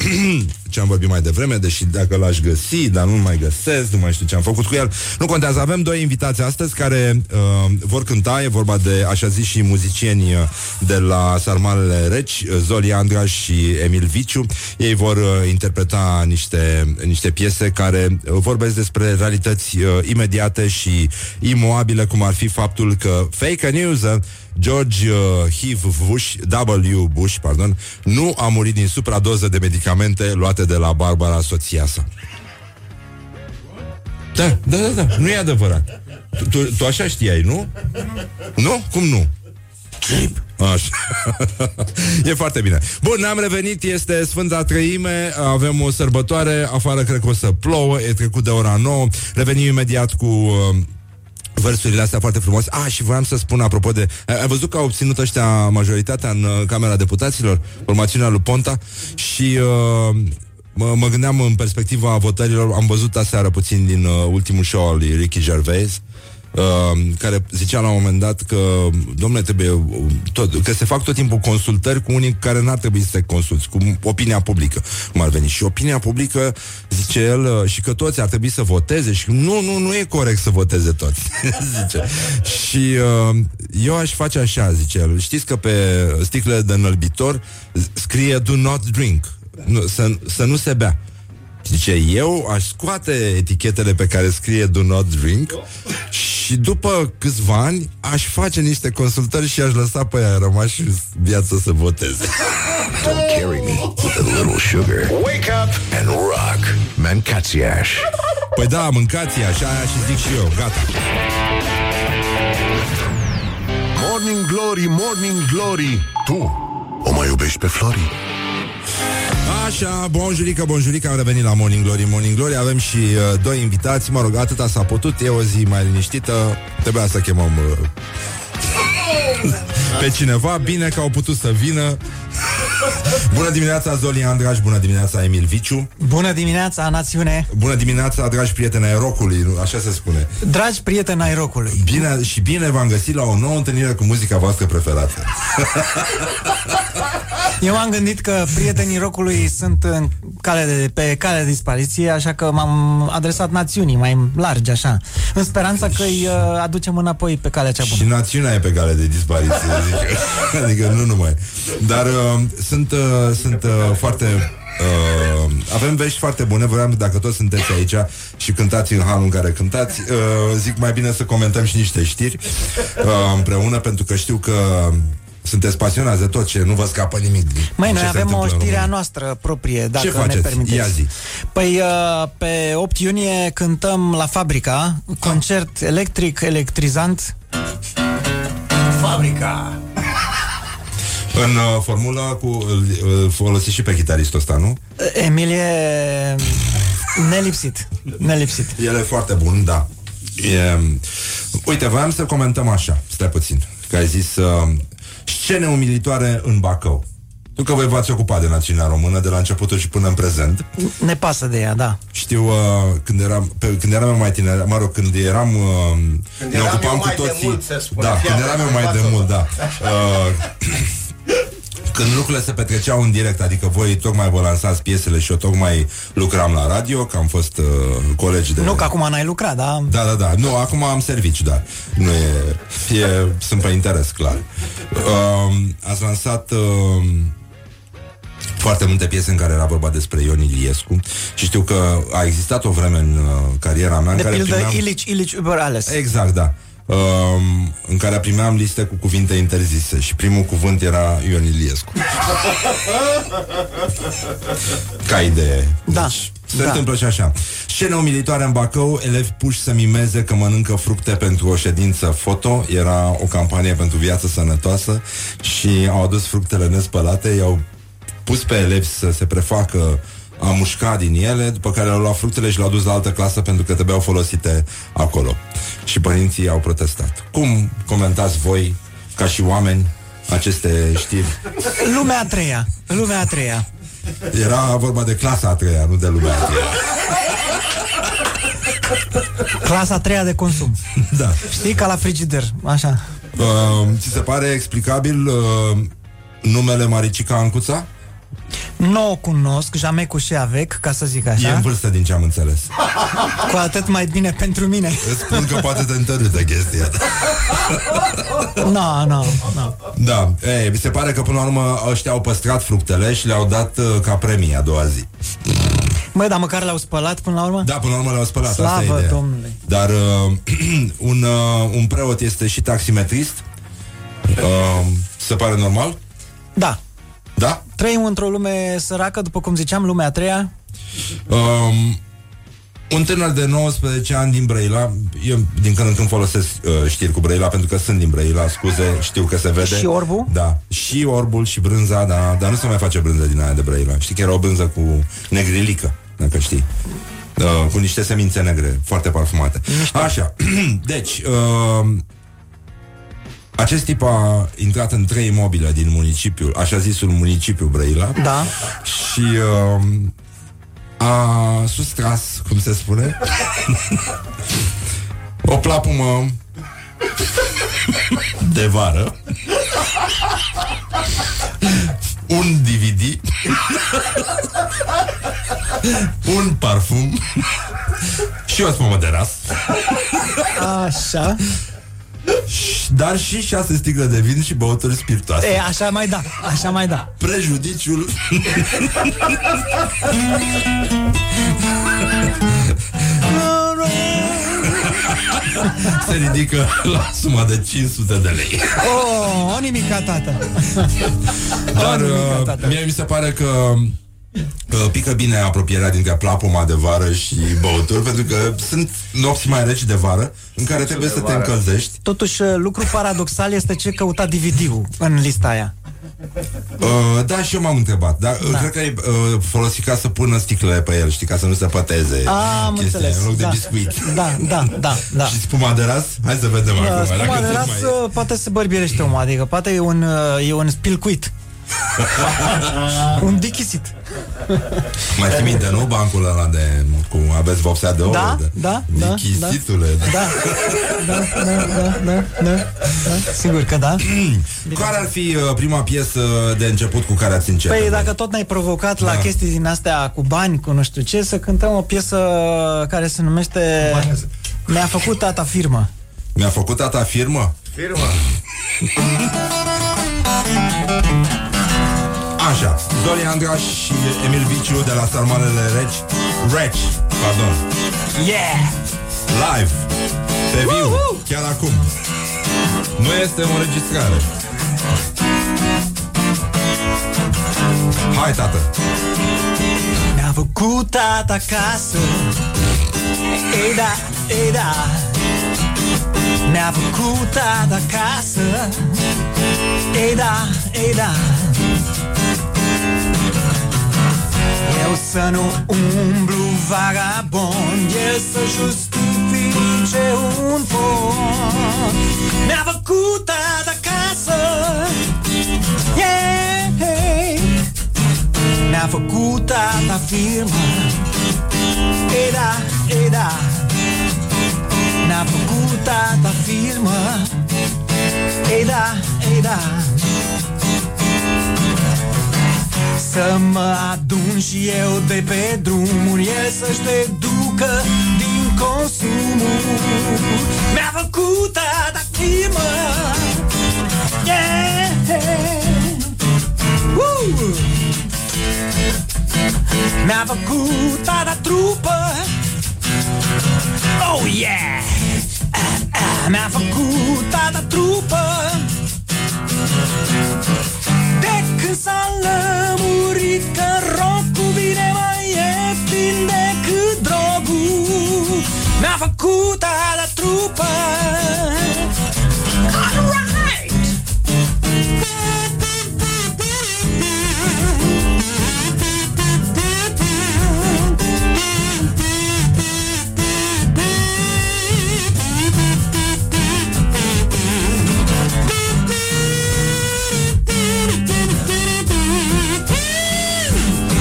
ce am vorbit mai devreme, deși dacă l-aș găsi, dar nu-l mai găsesc, nu mai știu ce am făcut cu el. Nu contează, avem doi invitați astăzi care vor cânta, e vorba de, așa zis, și muzicieni de la Sarmalele Reci, Zoli Andraș și Emil Viciu. Ei vor interpreta niște piese care vorbesc despre realități imediate și imoabile, cum ar fi faptul că fake news... George W. Bush, nu a murit din supradoză de medicamente luate de la Barbara, soția sa. Da, nu e adevărat. Tu așa știai, nu? Nu? Cum nu? Așa. E foarte bine. Bun, ne-am revenit, este Sfânta Treime, avem o sărbătoare, afară cred că o să plouă, e trecut de ora 9, revenim imediat cu... versurile astea foarte frumoase. Și voiam să spun, apropo de... Ai văzut că au obținut ăștia majoritatea în Camera Deputaților, formațiunea lui Ponta, și mă gândeam în perspectiva votărilor, am văzut aseară puțin din ultimul show al lui Ricky Gervais, care zicea la un moment dat că, domnule, că se fac tot timpul consultări cu unii care n-ar trebui să se consulți, cu opinia publică, cum ar veni. Și opinia publică, zice el, și că toți ar trebui să voteze, și nu e corect să voteze toți, zice. Și eu aș face așa, zice el, știți că pe sticlele de înălbitor scrie do not drink, să nu se bea. Zice, eu aș scoate etichetele pe care scrie do not drink și după câțiva ani aș face niște consultări și aș lăsa pe aia rămași în viață să voteze. Don't carry me with a little sugar. Wake up and rock. Mâncați-aș. Păi da, mâncați-aș, aia și zic și eu, gata. Morning Glory, Morning Glory, tu o mai iubești pe Flori? Așa, bonjurică, am revenit la Morning Glory. Avem și doi invitați, mă rog, atâta s-a putut. E o zi mai liniștită. Trebuia să chemăm pe cineva. Bine că au putut să vină. Bună dimineața, Zoli Andraș. Bună dimineața, Emil Viciu. Bună dimineața, națiune. Bună dimineața, dragi prieteni ai rockului, așa se spune. Dragi prieteni ai rockului. Bine, și bine v-am găsit la o nouă întâlnire cu muzica voastră preferată. Eu am gândit că prietenii rockului sunt pe calea de dispariție, așa că m-am adresat națiunii mai largi, așa, în speranța că îi aducem înapoi pe calea cea bună. Și națiunea e pe calea de dispariție, zic. Adică nu numai. Dar sunt foarte Avem vești foarte bune. Vreau, dacă toți sunteți aici și cântați în halul în care cântați, zic mai bine să comentăm și niște știri împreună, pentru că știu că sunteți pasionați de tot ce nu vă scapă nimic. Mai noi avem o știre a noastră proprie, dacă ne permiteți. Ia zi. Păi pe 8 iunie cântăm la Fabrica, concert electric, electrizant. Fabrica. În formula cu folosiți și pe chitaristul ăsta, nu? Emil e nelipsit. Nelipsit. El e foarte bun, da. E... Uite, voiam să comentăm așa. Stai puțin. Că ai zis scene umilitoare în Bacău. Tu că voi v-ați ocupat de națiunea română de la începutul și până în prezent. Ne pasă de ea, da. Știu, când eram mai tineri, mă rog, când ne ocupam cu toții. Da, când eram eu mai de mult, da. Când lucrurile se petreceau în direct, adică voi tocmai vă lansați piesele și eu tocmai lucram la radio, că am fost colegi de... Nu că acum n-ai lucrat, da? Da, da, da. Nu, acum am serviciu, dar nu e sunt pe interes, clar. Ați lansat foarte multe piese în care era vorba despre Ion Iliescu și știu că a existat o vreme în cariera mea în care pildă primeam... Ilici Uberales. Exact, da. În care primeam liste cu cuvinte interzise și primul cuvânt era Ion Iliescu. Ca idee. Da. Deci, se întâmplă și așa. Scenă umilitoare în Bacău, elevi puși să mimeze că mănâncă fructe pentru o ședință foto. Era o campanie pentru viață sănătoasă și au adus fructele nespălate, i-au pus pe elevi să se prefacă a mușcat din ele, după care au luat fructele și le-au dus la altă clasă pentru că trebuiau folosite acolo. Și părinții au protestat. Cum comentați voi, ca și oameni, aceste știri? Lumea a treia. Lumea a treia. Era vorba de clasa a treia, nu de lumea a treia. Clasa a treia de consum. Da. Știi, ca la frigider. Așa. Ți se pare explicabil numele Maricica Ancuța? Nu o cunosc, jamais couché avec, ca să zic așa. E în vârstă din ce am înțeles. Cu atât mai bine pentru mine. Îți spun că poate te întărâtă chestia. Nu, nu, nu. Da, ei, mi se pare că până la urmă ăștia au păstrat fructele și le-au dat ca premii a doua zi. Măi, dar măcar le-au spălat până la urmă? Da, până la urmă le-au spălat. Slavă Domnului. Dar un preot este și taximetrist. Se pare normal? Da. Da? Trăim într-o lume săracă, după cum ziceam, lumea a treia. Un tânăr de 19 ani din Brăila, eu din când în când folosesc știri cu Brăila, pentru că sunt din Brăila, scuze, știu că se vede. Și orbul? Da, și orbul și brânza, da, dar nu se mai face brânză din aia de Brăila. Știi că era o brânză cu negrilică, dacă știi. Cu niște semințe negre, foarte parfumate. Așa, deci... Acest tip a intrat în 3 imobile din municipiul, așa zisul municipiul Brăila. Da. Și a sustras, cum se spune, o plapumă de vară, un DVD, un parfum și o spumă de ras. Așa. Dar și 6 sticle de vin și băuturi spiritoase. E, așa mai da, așa mai da. Prejudiciul se ridică la suma de 500 de lei. O nimica, tata. Dar mie mi se pare că pică bine apropierea dintre plapuma de vară și băuturi, pentru că sunt nopți mai reci de vară în care trebuie să te încălzești. Totuși, lucru paradoxal este ce căuta DVD-ul în lista aia. Da, și eu m-am întrebat, dar da. Cred că ai folosit ca să pună sticlele pe el, știi, ca să nu se păteze chestia, în loc de biscuit. Da, da, da, da. Și spuma de ras? Hai să vedem acum. Spuma de ras mai... poate se bărbierește omul, adică poate e un spilcuit. Un dichisit. Mai ții minte, nu? Bancul ăla de... Cu aveți vopsea de ouă? Da, da, da. Dichisitule. Da, da, da, da, da, da. Sigur că da. Care ar fi prima piesă de început cu care ați început? Păi dacă tot ne-ai provocat la chestii din astea cu bani, cu nu știu ce, să cântăm o piesă care se numește Mi-a făcut tata firmă. Mi-a făcut tata firmă? Firmă. Așa, Zoli Andraș și Emil Viciu de la Sarmalele Reci, pardon. Yeah! Live, pe viu, chiar acum. Nu este o înregistrare. Hai, tată! Mi-a făcut tata acasă. Ei da, ei da. Mi-a făcut tata acasă. Ei da, ei da. Eu să nu umblu vagabond, el să justifice un pont. Mi-a făcut tata acasă. Yeah. Mi-a făcut tata firmă. Ei da, ei da. Mi-a făcut tata firmă. Ei da, ei da. Să mă adun și eu de pe drumul, el să-și deducă din consumul. Mi-a făcut tata firmă. Yeah. Mi-a făcut tata trupă. Oh yeah. Mi-a făcut tata trupă. De când s-a lămurit că rock-ul vine mai ieftin decât drogul, mi-a făcut tata trupă.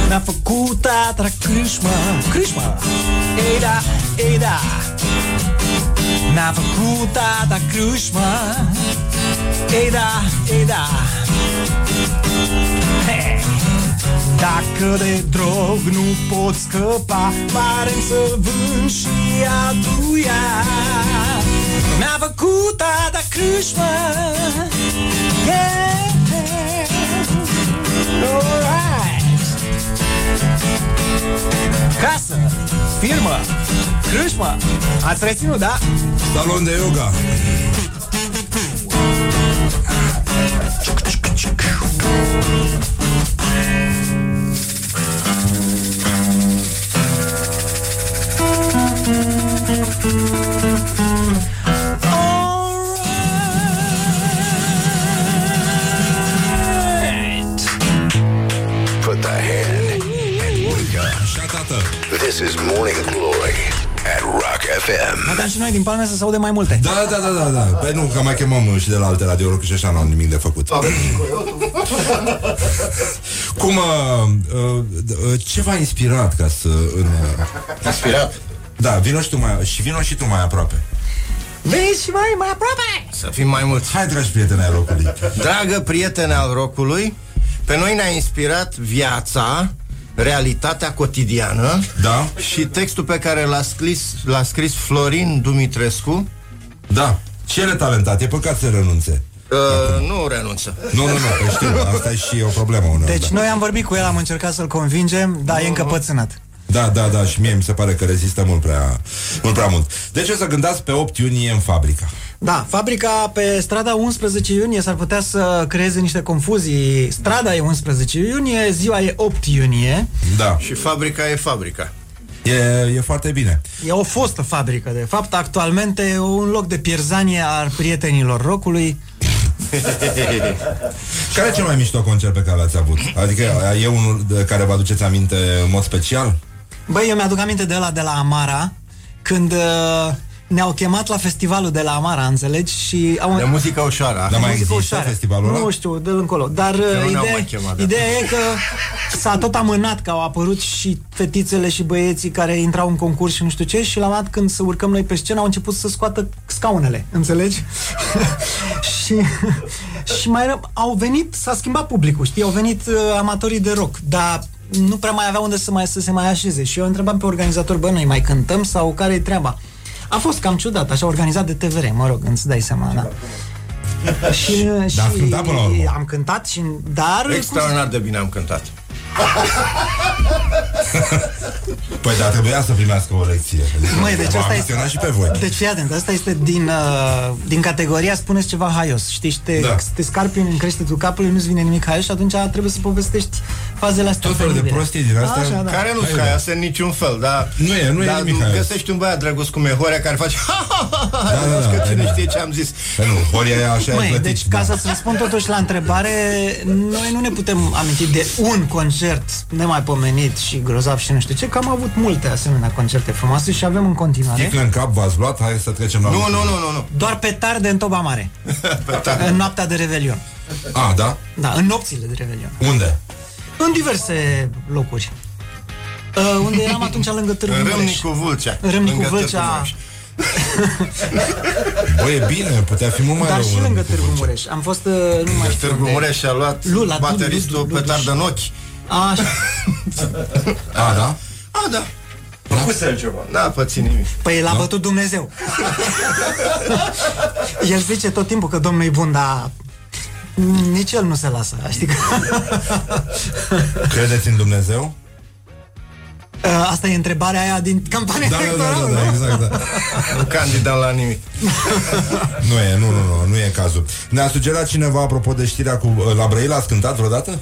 Mi-a făcut tata crâșmă, crâșmă. Ei da, ei da. Mi-a făcut tata crâșmă. Ei da, ei da. Hey. Dacă de drog nu pot scăpa, pare-mi să vând și aduia. Mi-a făcut tata crâșmă. Yeah. Alright. Casă, firmă, crâșmă. Ați reținut, da? Salon de yoga. This is Morning Glory at Rock FM. Măcar și noi din palme să se aude mai multe. Da, da, da, da, da. Păi nu, că mai chemăm și de la alte radiouri și așa n-am nimic de făcut. Cum, ce v-a inspirat ca să... Inspirat? Da, vino și tu mai aproape. Vezi și mai aproape! Să fim mai mulți. Hai, dragi prieteni al rockului. Dragă prieteni al rockului, pe noi ne-a inspirat viața, realitatea cotidiană, da. Și textul pe care l-a scris Florin Dumitrescu. Da, cel talentat, e păcat să renunțe. Nu renunță. Nu, știu, asta e și o problemă uneori. Deci da. Noi am vorbit cu el, am încercat să-l convingem, dar e încăpățânat. Da, și mie mi se pare că rezistă mult prea mult. Deci o să gândați pe 8 iunie în Fabrica. Da, Fabrica pe strada 11 iunie s-ar putea să creeze niște confuzii. Strada e 11 iunie, ziua e 8 iunie. Da. Și Fabrica e Fabrica. E foarte bine. E o fostă fabrică, de fapt. Actualmente e un loc de pierzanie al prietenilor rockului. Care e cel mai mișto concert pe care l-ați avut? Adică e unul de care vă aduceți aminte în mod special? Băi, eu mi-aduc aminte de ăla de la Amara, când ne-au chemat la festivalul de la Amara, înțelegi? Și au... De muzică ușoară. Dar mai există festivalul ăla? Nu știu, de încolo. Dar ideea e că s-a tot amânat, că au apărut și fetițele și băieții care intrau în concurs și nu știu ce, și la un moment dat când să urcăm noi pe scenă au început să scoată scaunele, înțelegi? și mai au venit, s-a schimbat publicul, știi? Au venit amatorii de rock, dar nu prea mai aveau unde să se mai așeze. Și eu întrebam pe organizator, bă, noi mai cântăm sau care-i treaba? A fost cam ciudat, așa, organizat de TVR, mă rog, îți dai seama, da. Și am cântat până la urmă. Am cântat și... Dar extraordinar de bine am cântat. Păi, dar trebuia să primească o lecție. Măi, deci asta este... și pe voi. Deci, fii atent, asta este din categoria spuneți ceva haios. Știi, te scarpi în creștetul capului, nu-ți vine nimic haios și atunci trebuie să povestești fazele astea. Tot felul de prostii din astea. Așa, da. Care nu-s haios în niciun fel, dar... Nu e nimic haios. Găsești un băiat drăguț cu Horia care face... Că cine știe ce am zis. Nu, Horia e așa... Măi, deci, ca să-ți răspund totuși la întrebare, noi nu ne putem aminti de un concert nemaipomenit și grozav și nu știu ce, că am avut multe asemenea concerte frumoase și avem în continuare. Sticlă în cap v-ați luat, hai să trecem la... Nu. Doar petarde în Toba Mare. În noaptea de Revelion. Ah, da? Da, în nopțile de Revelion. Unde? În diverse locuri. Unde eram atunci lângă Târgu Mureș. Râmnicu Vâlcea. Băi, e bine, putea fi mult mai rău. Dar și lângă Târgu Mureș. Am fost... Târgu Mureș a luat bateristul petardă în ochi. Așa. A, da? A, da. Făcuse-l ceva. N-a pățit nimic. Păi l-a bătut Dumnezeu. El zice tot timpul că Domnul e bun, dar nici el nu se lasă. Știi că... Credeți în Dumnezeu? Asta e întrebarea aia din campania electorală. Da, exact, da. Nu candidat la nimic. Nu e cazul. Ne-a sugerat cineva, apropo de știrea cu... La Brăila ați cântat vreodată?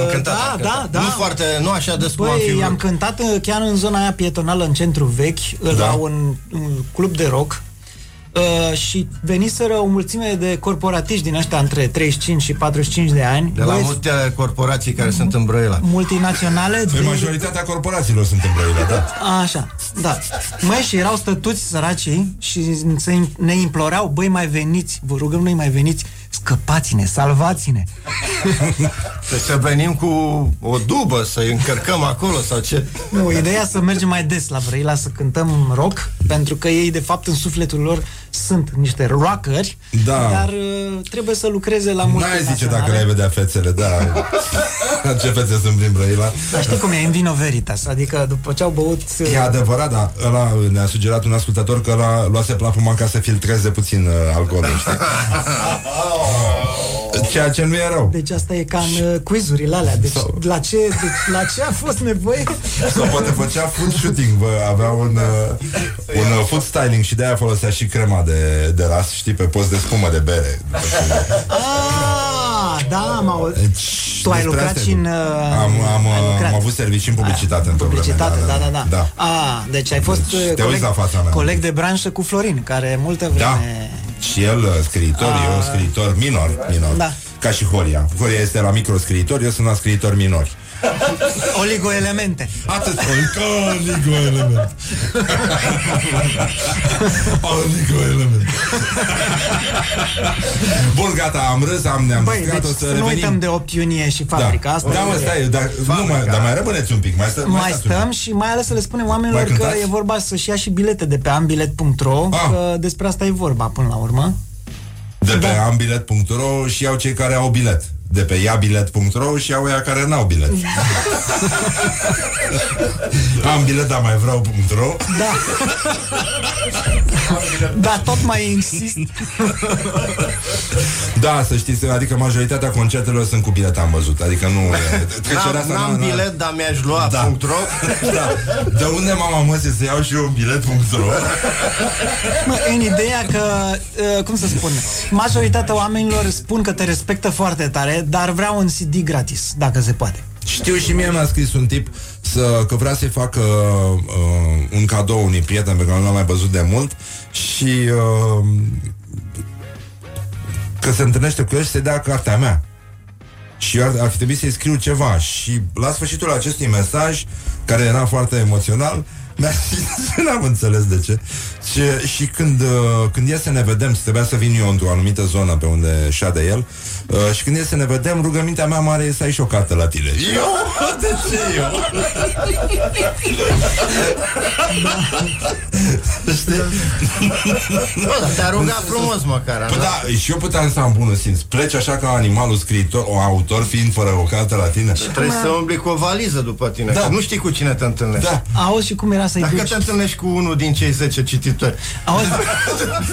Am cântat. Nu foarte, nu așa de spune. Băi, am cântat chiar în zona aia pietonală, în centru vechi, la un club de rock și veniseră o mulțime de corporatiști din ăștia între 35 și 45 de ani. De la multe corporații care sunt în Brăila. Multinaționale. Majoritatea corporațiilor sunt în Brăila, da. Așa, da. Măi, și erau stătuți săracii și ne imploreau, băi, mai veniți, vă rugăm noi, mai veniți. Scăpați-ne, salvați-ne. Să venim cu o dubă, să-i încărcăm acolo sau ce? Nu, ideea să mergem mai des la Brăila, să cântăm rock, pentru că ei, de fapt, în sufletul lor sunt niște rockeri, dar trebuie să lucreze la multe naționale. N-ai zice dacă le-ai vedea fețele, da. Ce fețe sunt prin Brăila. Dar știi cum e, în vino veritas, adică după ce au băut... E adevărat, da. Ăla ne-a sugerat un ascultător că ăla luase plapuma ca să filtreze puțin alcoolul, știi? Ceea ce nu e rău. Deci asta e ca în quizurile alea. Deci la ce a fost nevoie? Sau poate făcea food shooting, avea un food styling și de-aia folosea și crema de ras, știi, pe post de spumă de bere. Da, m-au auzit. Tu ai lucrat și în... Am avut servicii în publicitate. În publicitate, da. Deci ai fost coleg de branșă cu Florin, care multă vreme... Și el, scriitor, eu, scriitor minor. Da. Ca și Horia. Horia este la microscriitor, eu sunt la scriitori minori. Oligoelemente. Atât. Oligoelemente. Oligoelemente. Bun, gata, am râs, ne-am discat, deci o să revenim. Nu uităm de 8 iunie și Fabrica. Asta dar mai rămâneți un pic. Mai stăm și mai ales să le spunem oamenilor că e vorba să-și ia și bilete de pe ambilet.ro, că despre asta e vorba până la urmă. De pe ambilet.ro și iau cei care au bilet. De pe iabilet.ro și au ea care n-au bilet. Am bilet, dar mai vreau.ro. Da. Da, tot mai insist. Da, să știți, adică majoritatea concertelor sunt cu bilet, am văzut. Adică nu... N-am bilet, dar mi-aș lua .ro. Da. De unde mama măsie să iau și eu bilet.ro? În ideea că, cum să spun, majoritatea oamenilor spun că te respectă foarte tare, dar vreau un CD gratis, dacă se poate. Știu, și mie mi-a scris un tip că vrea să-i facă un cadou unui prieten pe care nu l-am mai văzut de mult și că se întâlnește cu el și să-i dea cartea mea. Și eu ar fi trebuit să-i scriu ceva. Și la sfârșitul acestui mesaj, care era foarte emoțional, n-am înțeles de ce. Și când e să ne vedem, trebuia să vin eu într-o anumită zonă pe unde șade el, și când e să ne vedem, rugămintea mea mare e să ai și o carte la tine. Eu? De ce eu? Bă, te-a rugat frumos măcar. Păi da, și eu puteam să am bunul simț. Pleci așa ca animalul scriitor, o autor fiind fără o carte la tine. Și trebuie să umbli cu o valiză după tine, da. Că nu știi cu cine te întâlnești, da. Auzi, și cum era să-i duci... Dacă te întâlnești cu unul din cei 10 cititori. Auzi,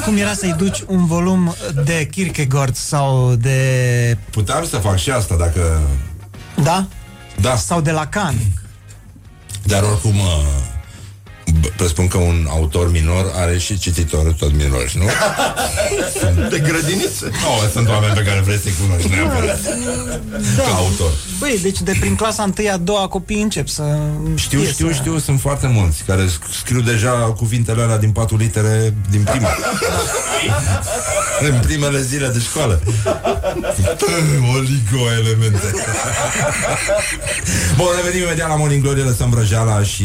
cum era să-i duci un volum de Kierkegaard sau de... Puteam să fac și asta dacă... Da? Da. Sau de Lacan. Dar oricum... presupun că un autor minor are și cititori tot minori, nu? De grădiniță? Nu, sunt oameni pe care vreți să-i cunoști neapărat, da. Ca autor. Băi, deci de prin clasa 1-a, 2-a copiii încep să... Știu, sunt foarte mulți care scriu deja cuvintele alea din 4 litere din prima. În primele zile de școală. Oligoelemente. Bun, revenim imediat la Morning Glory, lăsăm vrăjeala și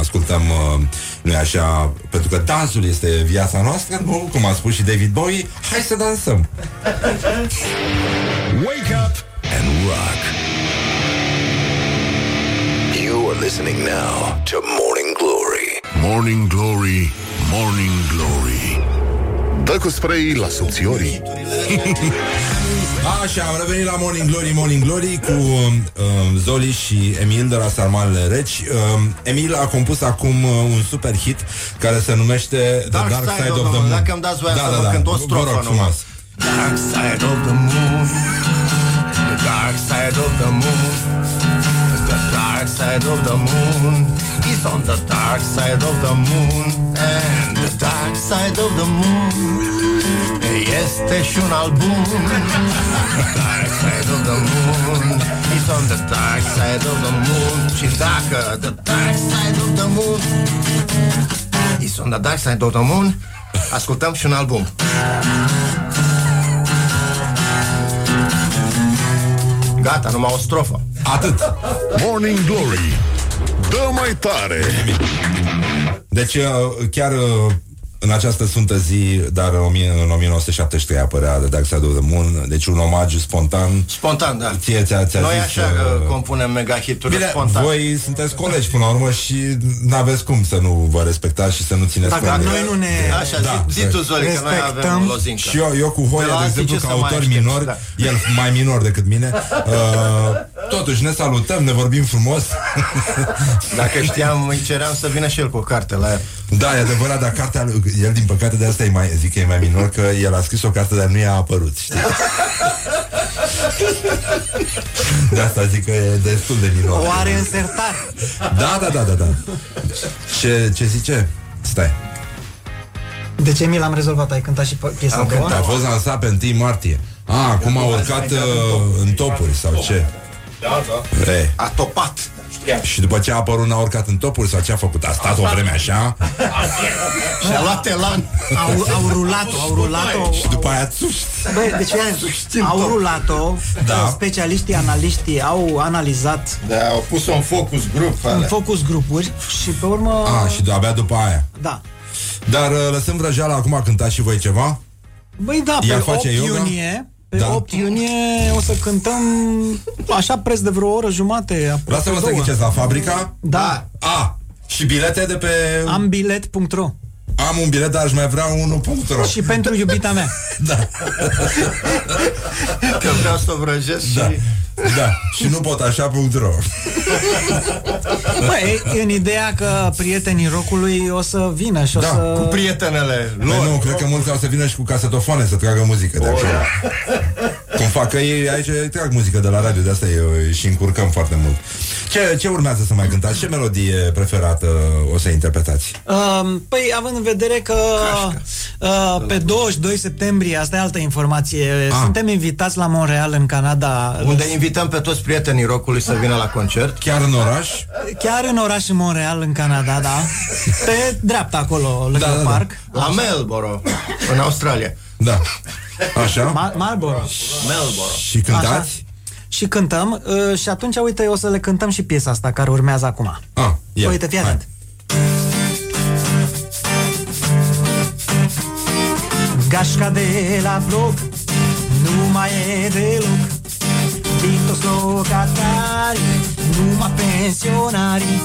ascultăm, nu-i așa, pentru că dansul este viața noastră, nu? Cum a spus și David Bowie, hai să dansăm. Wake up and rock. You are listening now to Morning Glory. Morning Glory, Morning Glory. Dă cu spray la subțiorii. Așa, am revenit la Morning Glory, Morning Glory cu Zoli și Emil de la Sarmalele Reci. Emil a compus acum un super hit care se numește The Dark Side of the Moon. Dacă îmi dați voia să vă cânt o strofă numai. Dark Side of the Moon, The Dark Side of the Moon, The Dark Side of the Moon is on the dark side of the moon. And the Dark Side of the Moon este și un album. The Dark Side of the Moon is on the dark side of the moon. Și dacă The Dark Side of the Moon is on the dark side of the moon, ascultăm și un album. Gata, numai o strofă. Atât. Morning Glory, dă mai tare. Deci chiar în această sfântă zi, dar în 1973 apărea The Dark Side of the Moon, deci un omagiu spontan. Spontan, da. Ție noi zis, așa că compunem mega-hiturile spontan. Voi sunteți colegi până la urmă și n-aveți cum să nu vă respectați și să nu țineți cont. Dar noi nu ne... Așa, da, zi tu, Zoli, că noi avem lozincă. Și eu cu Hoia, de exemplu, ca autor minor, da. El mai minor decât mine, totuși ne salutăm, ne vorbim frumos. Dacă știam, îi ceream să vină și el cu o carte la el. Da, e adevărat, dar cartea lui... El, din păcate, de asta e mai, zic că e mai minor, că el a scris o carte, dar nu i-a apărut, știi? De asta zic că e destul de minor. O are în sertar. Da. Ce zice? Stai. Deci, Emil, l-am rezolvat. Ai cântat și piesa am cântat. A fost lansat pe 1 martie. Acum a urcat în topuri sau ce? Da. A topat. Și după ce a apărut, n-a urcat în topuri sau ce a făcut? A stat o vreme așa. Și a luat elan. Au rulat-o. Și după aia țuști. Băi, deci au rulat-o, da. Specialiștii, analiștii au analizat. Da, au pus-o în focus grup. În focus grupuri și pe urmă... și abia după aia. Da. Dar lăsăm vrăjeala, acum cântați și voi ceva? Băi da, pe 8 iunie... Pe 8 iunie o să cântăm așa preț de vreo oră jumate. Lasă-mă să ghiceți la Fabrica. Da. Și bilete de pe... ambilet.ro. Am un bilet, dar aș mai vrea unul.ro. Și pentru iubita mea. Da. Că vreau să o vrăjesc și... Da, și nu pot așa.ro. Băi, în ideea că prietenii rockului o să vină și o să... cu prietenele lor. Băi, nu, cred că mulți o să vină și cu casetofoane să tragă muzică de acolo. Cum fac că ei aici trag muzică de la radio, de asta și încurcăm foarte mult. Ce urmează să mai cântați? Ce melodie preferată o să interpretați? Păi, având în vedere că pe 22 septembrie, asta e altă informație, suntem invitați la Montreal, în Canada, unde invităm pe toți prietenii rockului să vină la concert. Chiar în oraș? Chiar în oraș, în Montreal, în Canada, da. Pe dreapta acolo, lângă parc. Da. La Melbourne, în Australia. Da. Așa. Melbourne. Și cântați? Așa. Și cântăm. Și atunci, uite, o să le cântăm și piesa asta care urmează acum. Uite, fii atent. Gașca de la bloc nu mai e deloc. Din toți locatarii, numai pensionarii,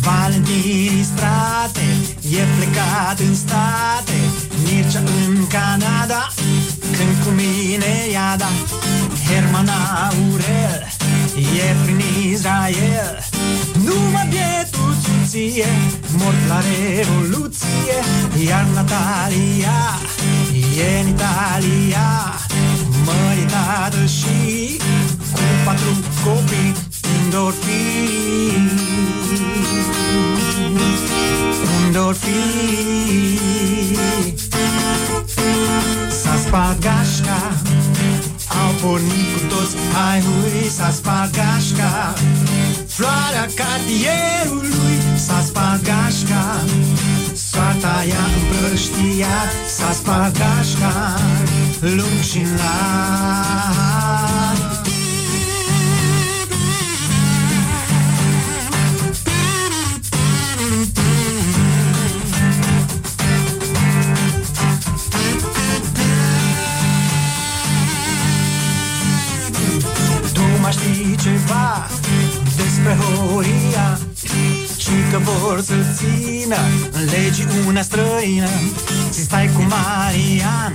Valentinii strate, E plecat în state, Mircea în Canada, când cu mine i-a dat. Herman Aurel e prin Israel, numai bietul subție, mort la Revoluție. Iar Natalia e în Italia, măritată și cu 4 copii unde or fi, unde or fi. S-a spart gașca, au pornit cu toți, hai hui, s-a spart gașca, floarea cartierului, s-a spart gașca, soarta ea împrăștia, s-a spart gașca, lung și lat. Știi ceva despre Horia, și că vor să țină legiunea străină. Stai cu Marian,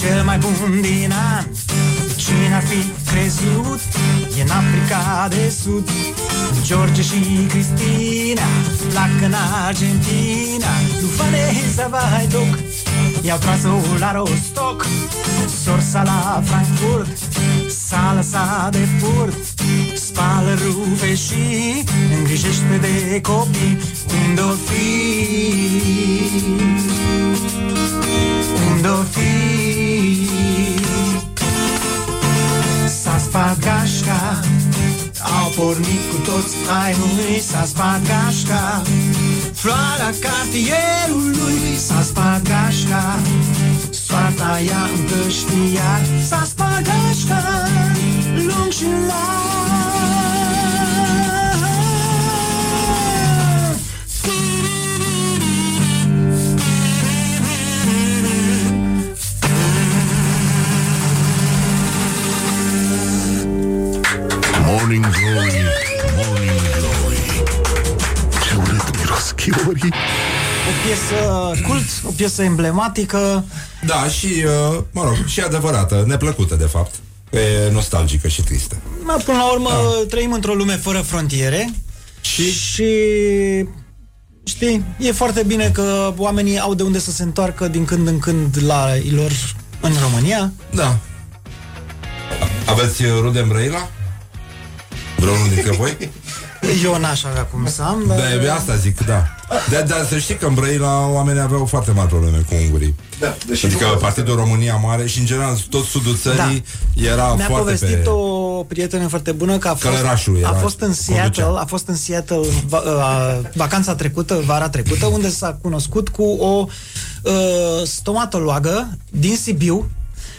cel mai bun din an, cine-ar fi crezut, e în Africa de Sud. George și Cristina placă în Argentina, nu Vanessa Vaidoc, i-au tras-o la Rostock. Sorsa la Frankfurt s-a lăsat de furt, spală rufe și îngrijește de copii. Unde-o fi, unde-o fi, s-a spart gașca, au pornit cu toți, ai lui, s-a spart gașca, floarea cartierului, s-a spart gașca, soarta ea împrăștia, s-a spart gașca, lung și larg. Morning Glory, Morning Glory. Ce urât miros chiorii. O piesă cult, o piesă emblematică. Da, și, mă rog, și adevărată, neplăcută, de fapt. E nostalgică și tristă. Până la urmă, da, trăim într-o lume fără frontiere. Și știi, e foarte bine că oamenii au de unde să se întoarcă din când în când la ei lor în România. Da. Aveți rude în Brăila? Vreunul dintre voi? Eu n-aș avea cum să am, dar... Da, asta zic, da. Dar să știi că în Brăila oamenii aveau foarte mari probleme cu ungurii. Da, deși adică partidul România Mare și, în general, tot sudul țării, da, era foarte... Mi-a povestit o prietenă foarte bună că a fost în Seattle, conducea. A fost în Seattle vacanța trecută, vara trecută, unde s-a cunoscut cu o stomatologă din Sibiu,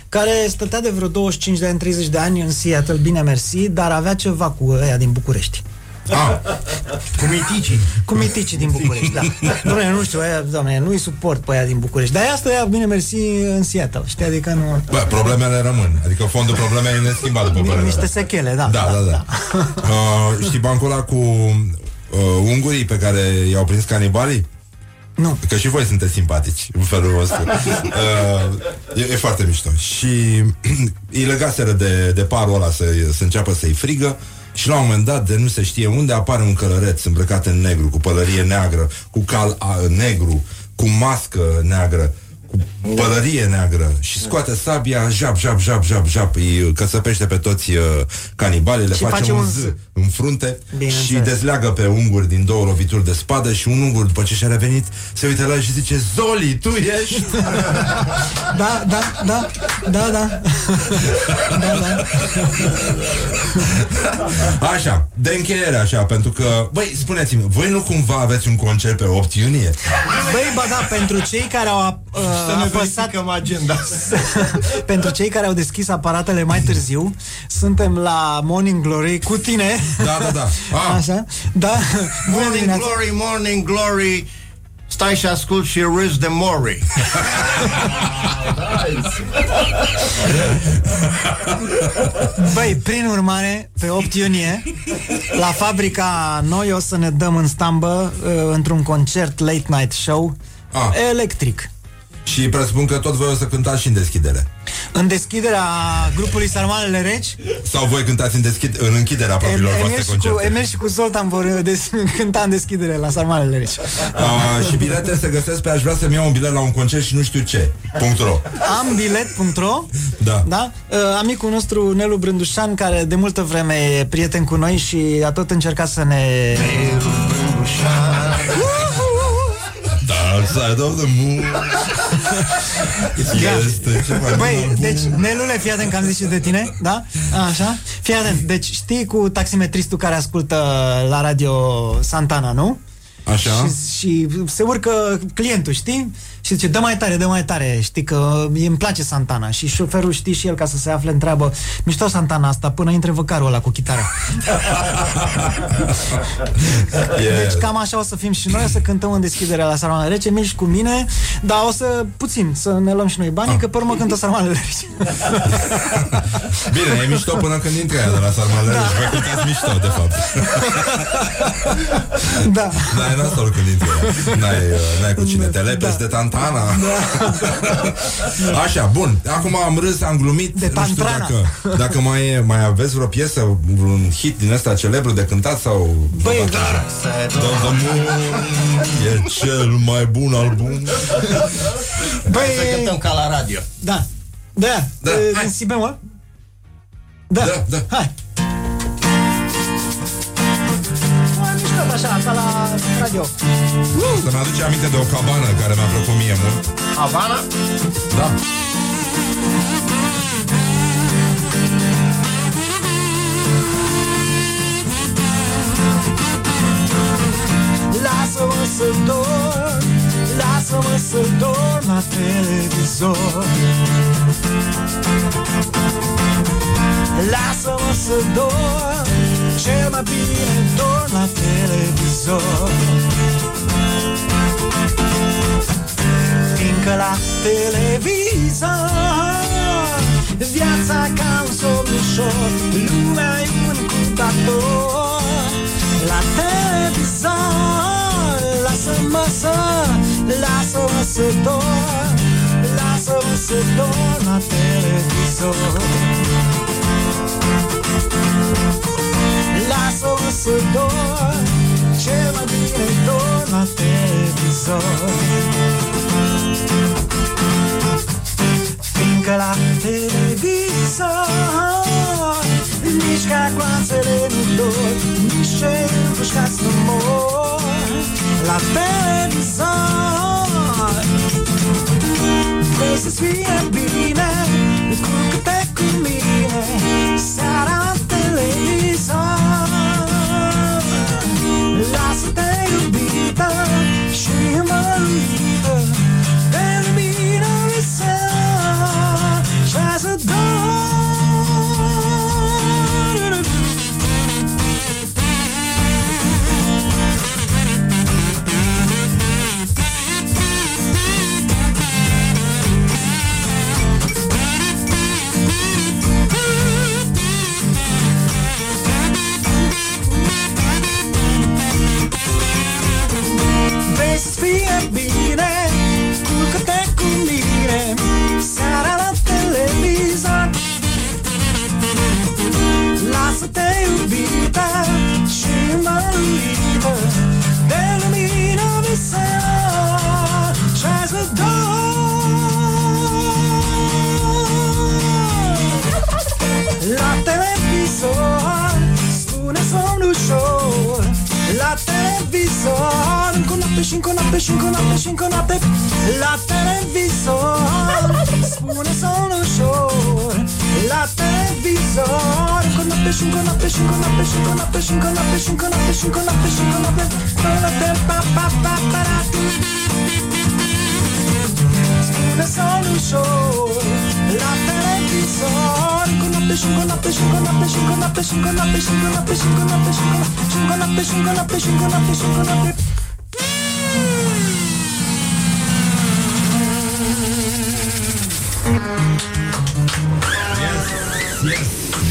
care stătea de vreo 25 de ani, 30 de ani în Seattle, bine mersi, dar avea ceva cu ăia din București. Ah, cu miticii. Cu miticii din București, da. Doamne, nu știu, aia, doamne, nu-i suport pe aia din București. Dar asta ea, bine mersi, în Seattle, știi, adică nu... Bă, problemele rămân, adică fondul problemei e neschimbat, după părerea. Niște sechele, da. Știi bancul ăla cu ungurii pe care i-au prins canibalii? Nu. Că și voi sunteți simpatici în felul vostru. E foarte mișto. Și îi legaseră de parul ăla să înceapă să-i frigă. Și la un moment dat, de nu se știe unde, apare un călăreț îmbrăcat în negru, cu pălărie neagră, cu cal negru, cu mască neagră, cu pălărie neagră, și scoate sabia, jap, jap, jap, jap, jap, îi căsăpește pe toți canibalii, le face un Z în frunte. Bine, și dezleagă pe unguri din 2 lovituri de spadă. Și un ungur, după ce și-a revenit, se uită la el și zice: Zoli, tu ești? Da. Așa, de încheiere, așa, pentru că, băi, spuneți-mi, voi nu cumva aveți un concert pe 8 iunie? Băi, ba da, pentru cei care au apăsat agenda. Pentru cei care au deschis aparatele mai târziu, suntem la Morning Glory cu tine. Da. Așa. Da. Morning Glory, Morning Glory. stai și ascult și râzi de mori. Băi, prin urmare, pe 8 iunie, la Fabrica, noi o să ne dăm în stambă într-un concert late night show electric. Și presupun că tot voi o să cântați și în deschidere. În deschiderea grupului Sarmalele Reci. Sau voi cântați în închiderea propriilor voastre concerte. Emil și cu Zoltan vor cânta în deschidere la Sarmalele Reci. Și bilete se găsesc pe aș vrea să-mi iau un bilet la un concert și nu știu ce .ro. Ambilet.ro. Da, da? Amicul nostru Nelu Brândușan, care de multă vreme e prieten cu noi și a tot încercat să ne... Nelu Brândușan. Dark Side of the Moon. Băi, deci, Nelule, fii atent că am zis și de tine, da? Așa? Fii atent, deci știi cu taximetristul care ascultă la radio Santana, nu? Așa. Și se urcă clientul, știi? Și zice, dă mai tare, dă mai tare. Știi că îmi place Santana. Și șoferul, știi, și el, ca să se afle, întreabă, mișto Santana asta, până intre văcarul ăla cu chitară. Deci cam așa o să fim și noi. O să cântăm în deschiderea la Sarmalele Rece, Emil și cu mine. Dar o să, puțin, să ne luăm și noi banii, că pe urmă cântă Sarmalele Rece. Bine, e mișto până când intră aia de la Sarmalele Rece. Da. Voi cântați mișto, de fapt. Da. Da, e nasol când intră aia. N-ai cu cine te lepezi de tant. Tantana. Așa, bun. Acum am râs, am glumit. De nu știu dacă mai aveți vreo piesă, un hit din ăsta celebru de cântat sau... Băi, e cel mai bun album. Băi, să cântăm ca la radio. Da. Da. Da. În si bemol. Da. Da. Hai. Așa, asta la radio. Să mă aduce aminte de o cabană care mi-a plăcut mie mult. Havana? Da. Lasă-mă să dorm, lasă-mă să dorm la televizor. Lasă-mă să dorm, cel mai bine dorm la televizor. Fiindcă la televizor viața ca un somnișor, lumea e un cutator. La televizor lasă-mă să, lasă-mă să dorm, lasă-mă să dorm la televizor. Lasă-mă să dorm, cel mai bine dorm la televizor. Fiindcă la televizor nici ca coanțele nu dor, nici ce împușcați nu mor. La televizor vrei să-ți fie bine, descurcă-te cu mine seara la televizor. Lasă-te iubită și mărită de lumină de seara și ai să dorm. Să-ți fie bine, culcă-te cu mine seara la televizor. Lasă-te iubită și mărită de lumină de seara și ai să dormi. La televizor spune somn ușor. La televizor încă o noapte și încă o noapte și încă o noapte și încă o noapte. La televizor spune somn ușor. La televizor încă o noapte și încă o noapte și încă o noapte și încă o noapte și încă o noapte și încă o noapte și încă o noapte și încă o noapte. Spune somn ușor. La televizor și și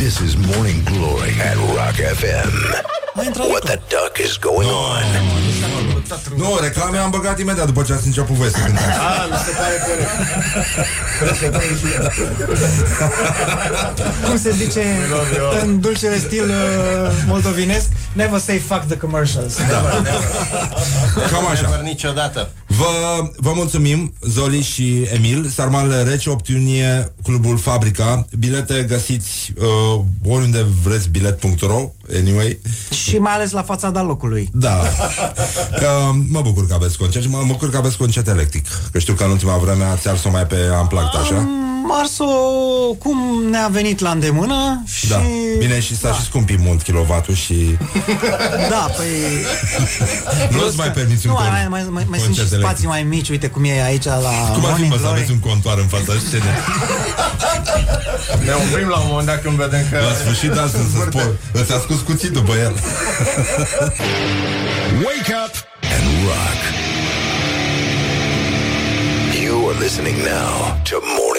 This is Morning Glory at Rock FM. What the duck is going on? Nu, reclame am băgat imediat după ce ați început voi să cântați. Ah, nu se pare corect. Cum se zice în dulcele stil moldovinesc? Never say fuck the commercials. Cam așa. Niciodată. Vă mulțumim, Zoli și Emil. Sarmalele Reci, 8 iunie, Clubul Fabrica. Bilete găsiți oriunde vreți, bilet.ro. Anyway. Și mai ales la fațada locului. Da. Mă bucur că aveți concert. Mă bucur că aveți concert electric. Că știu că în ultima vreme ați ars-o mai pe Unplugged, așa? Am ars-o cum ne-a venit la îndemână și... Da. Bine, și s-a și scumpit mult kilovatul și... Da, păi... Nu-ți mai permiți un concert. Mai sunt și spații mai mici. Uite cum e aici la Morning Glory. Cum ar fi, mă, să aveți un contoar în fața scenei? Ne oprim la un moment dat când vedem că... La sfârșit, da, îți ascult cuțitul, băiat. Wake up and rock. You are listening now to more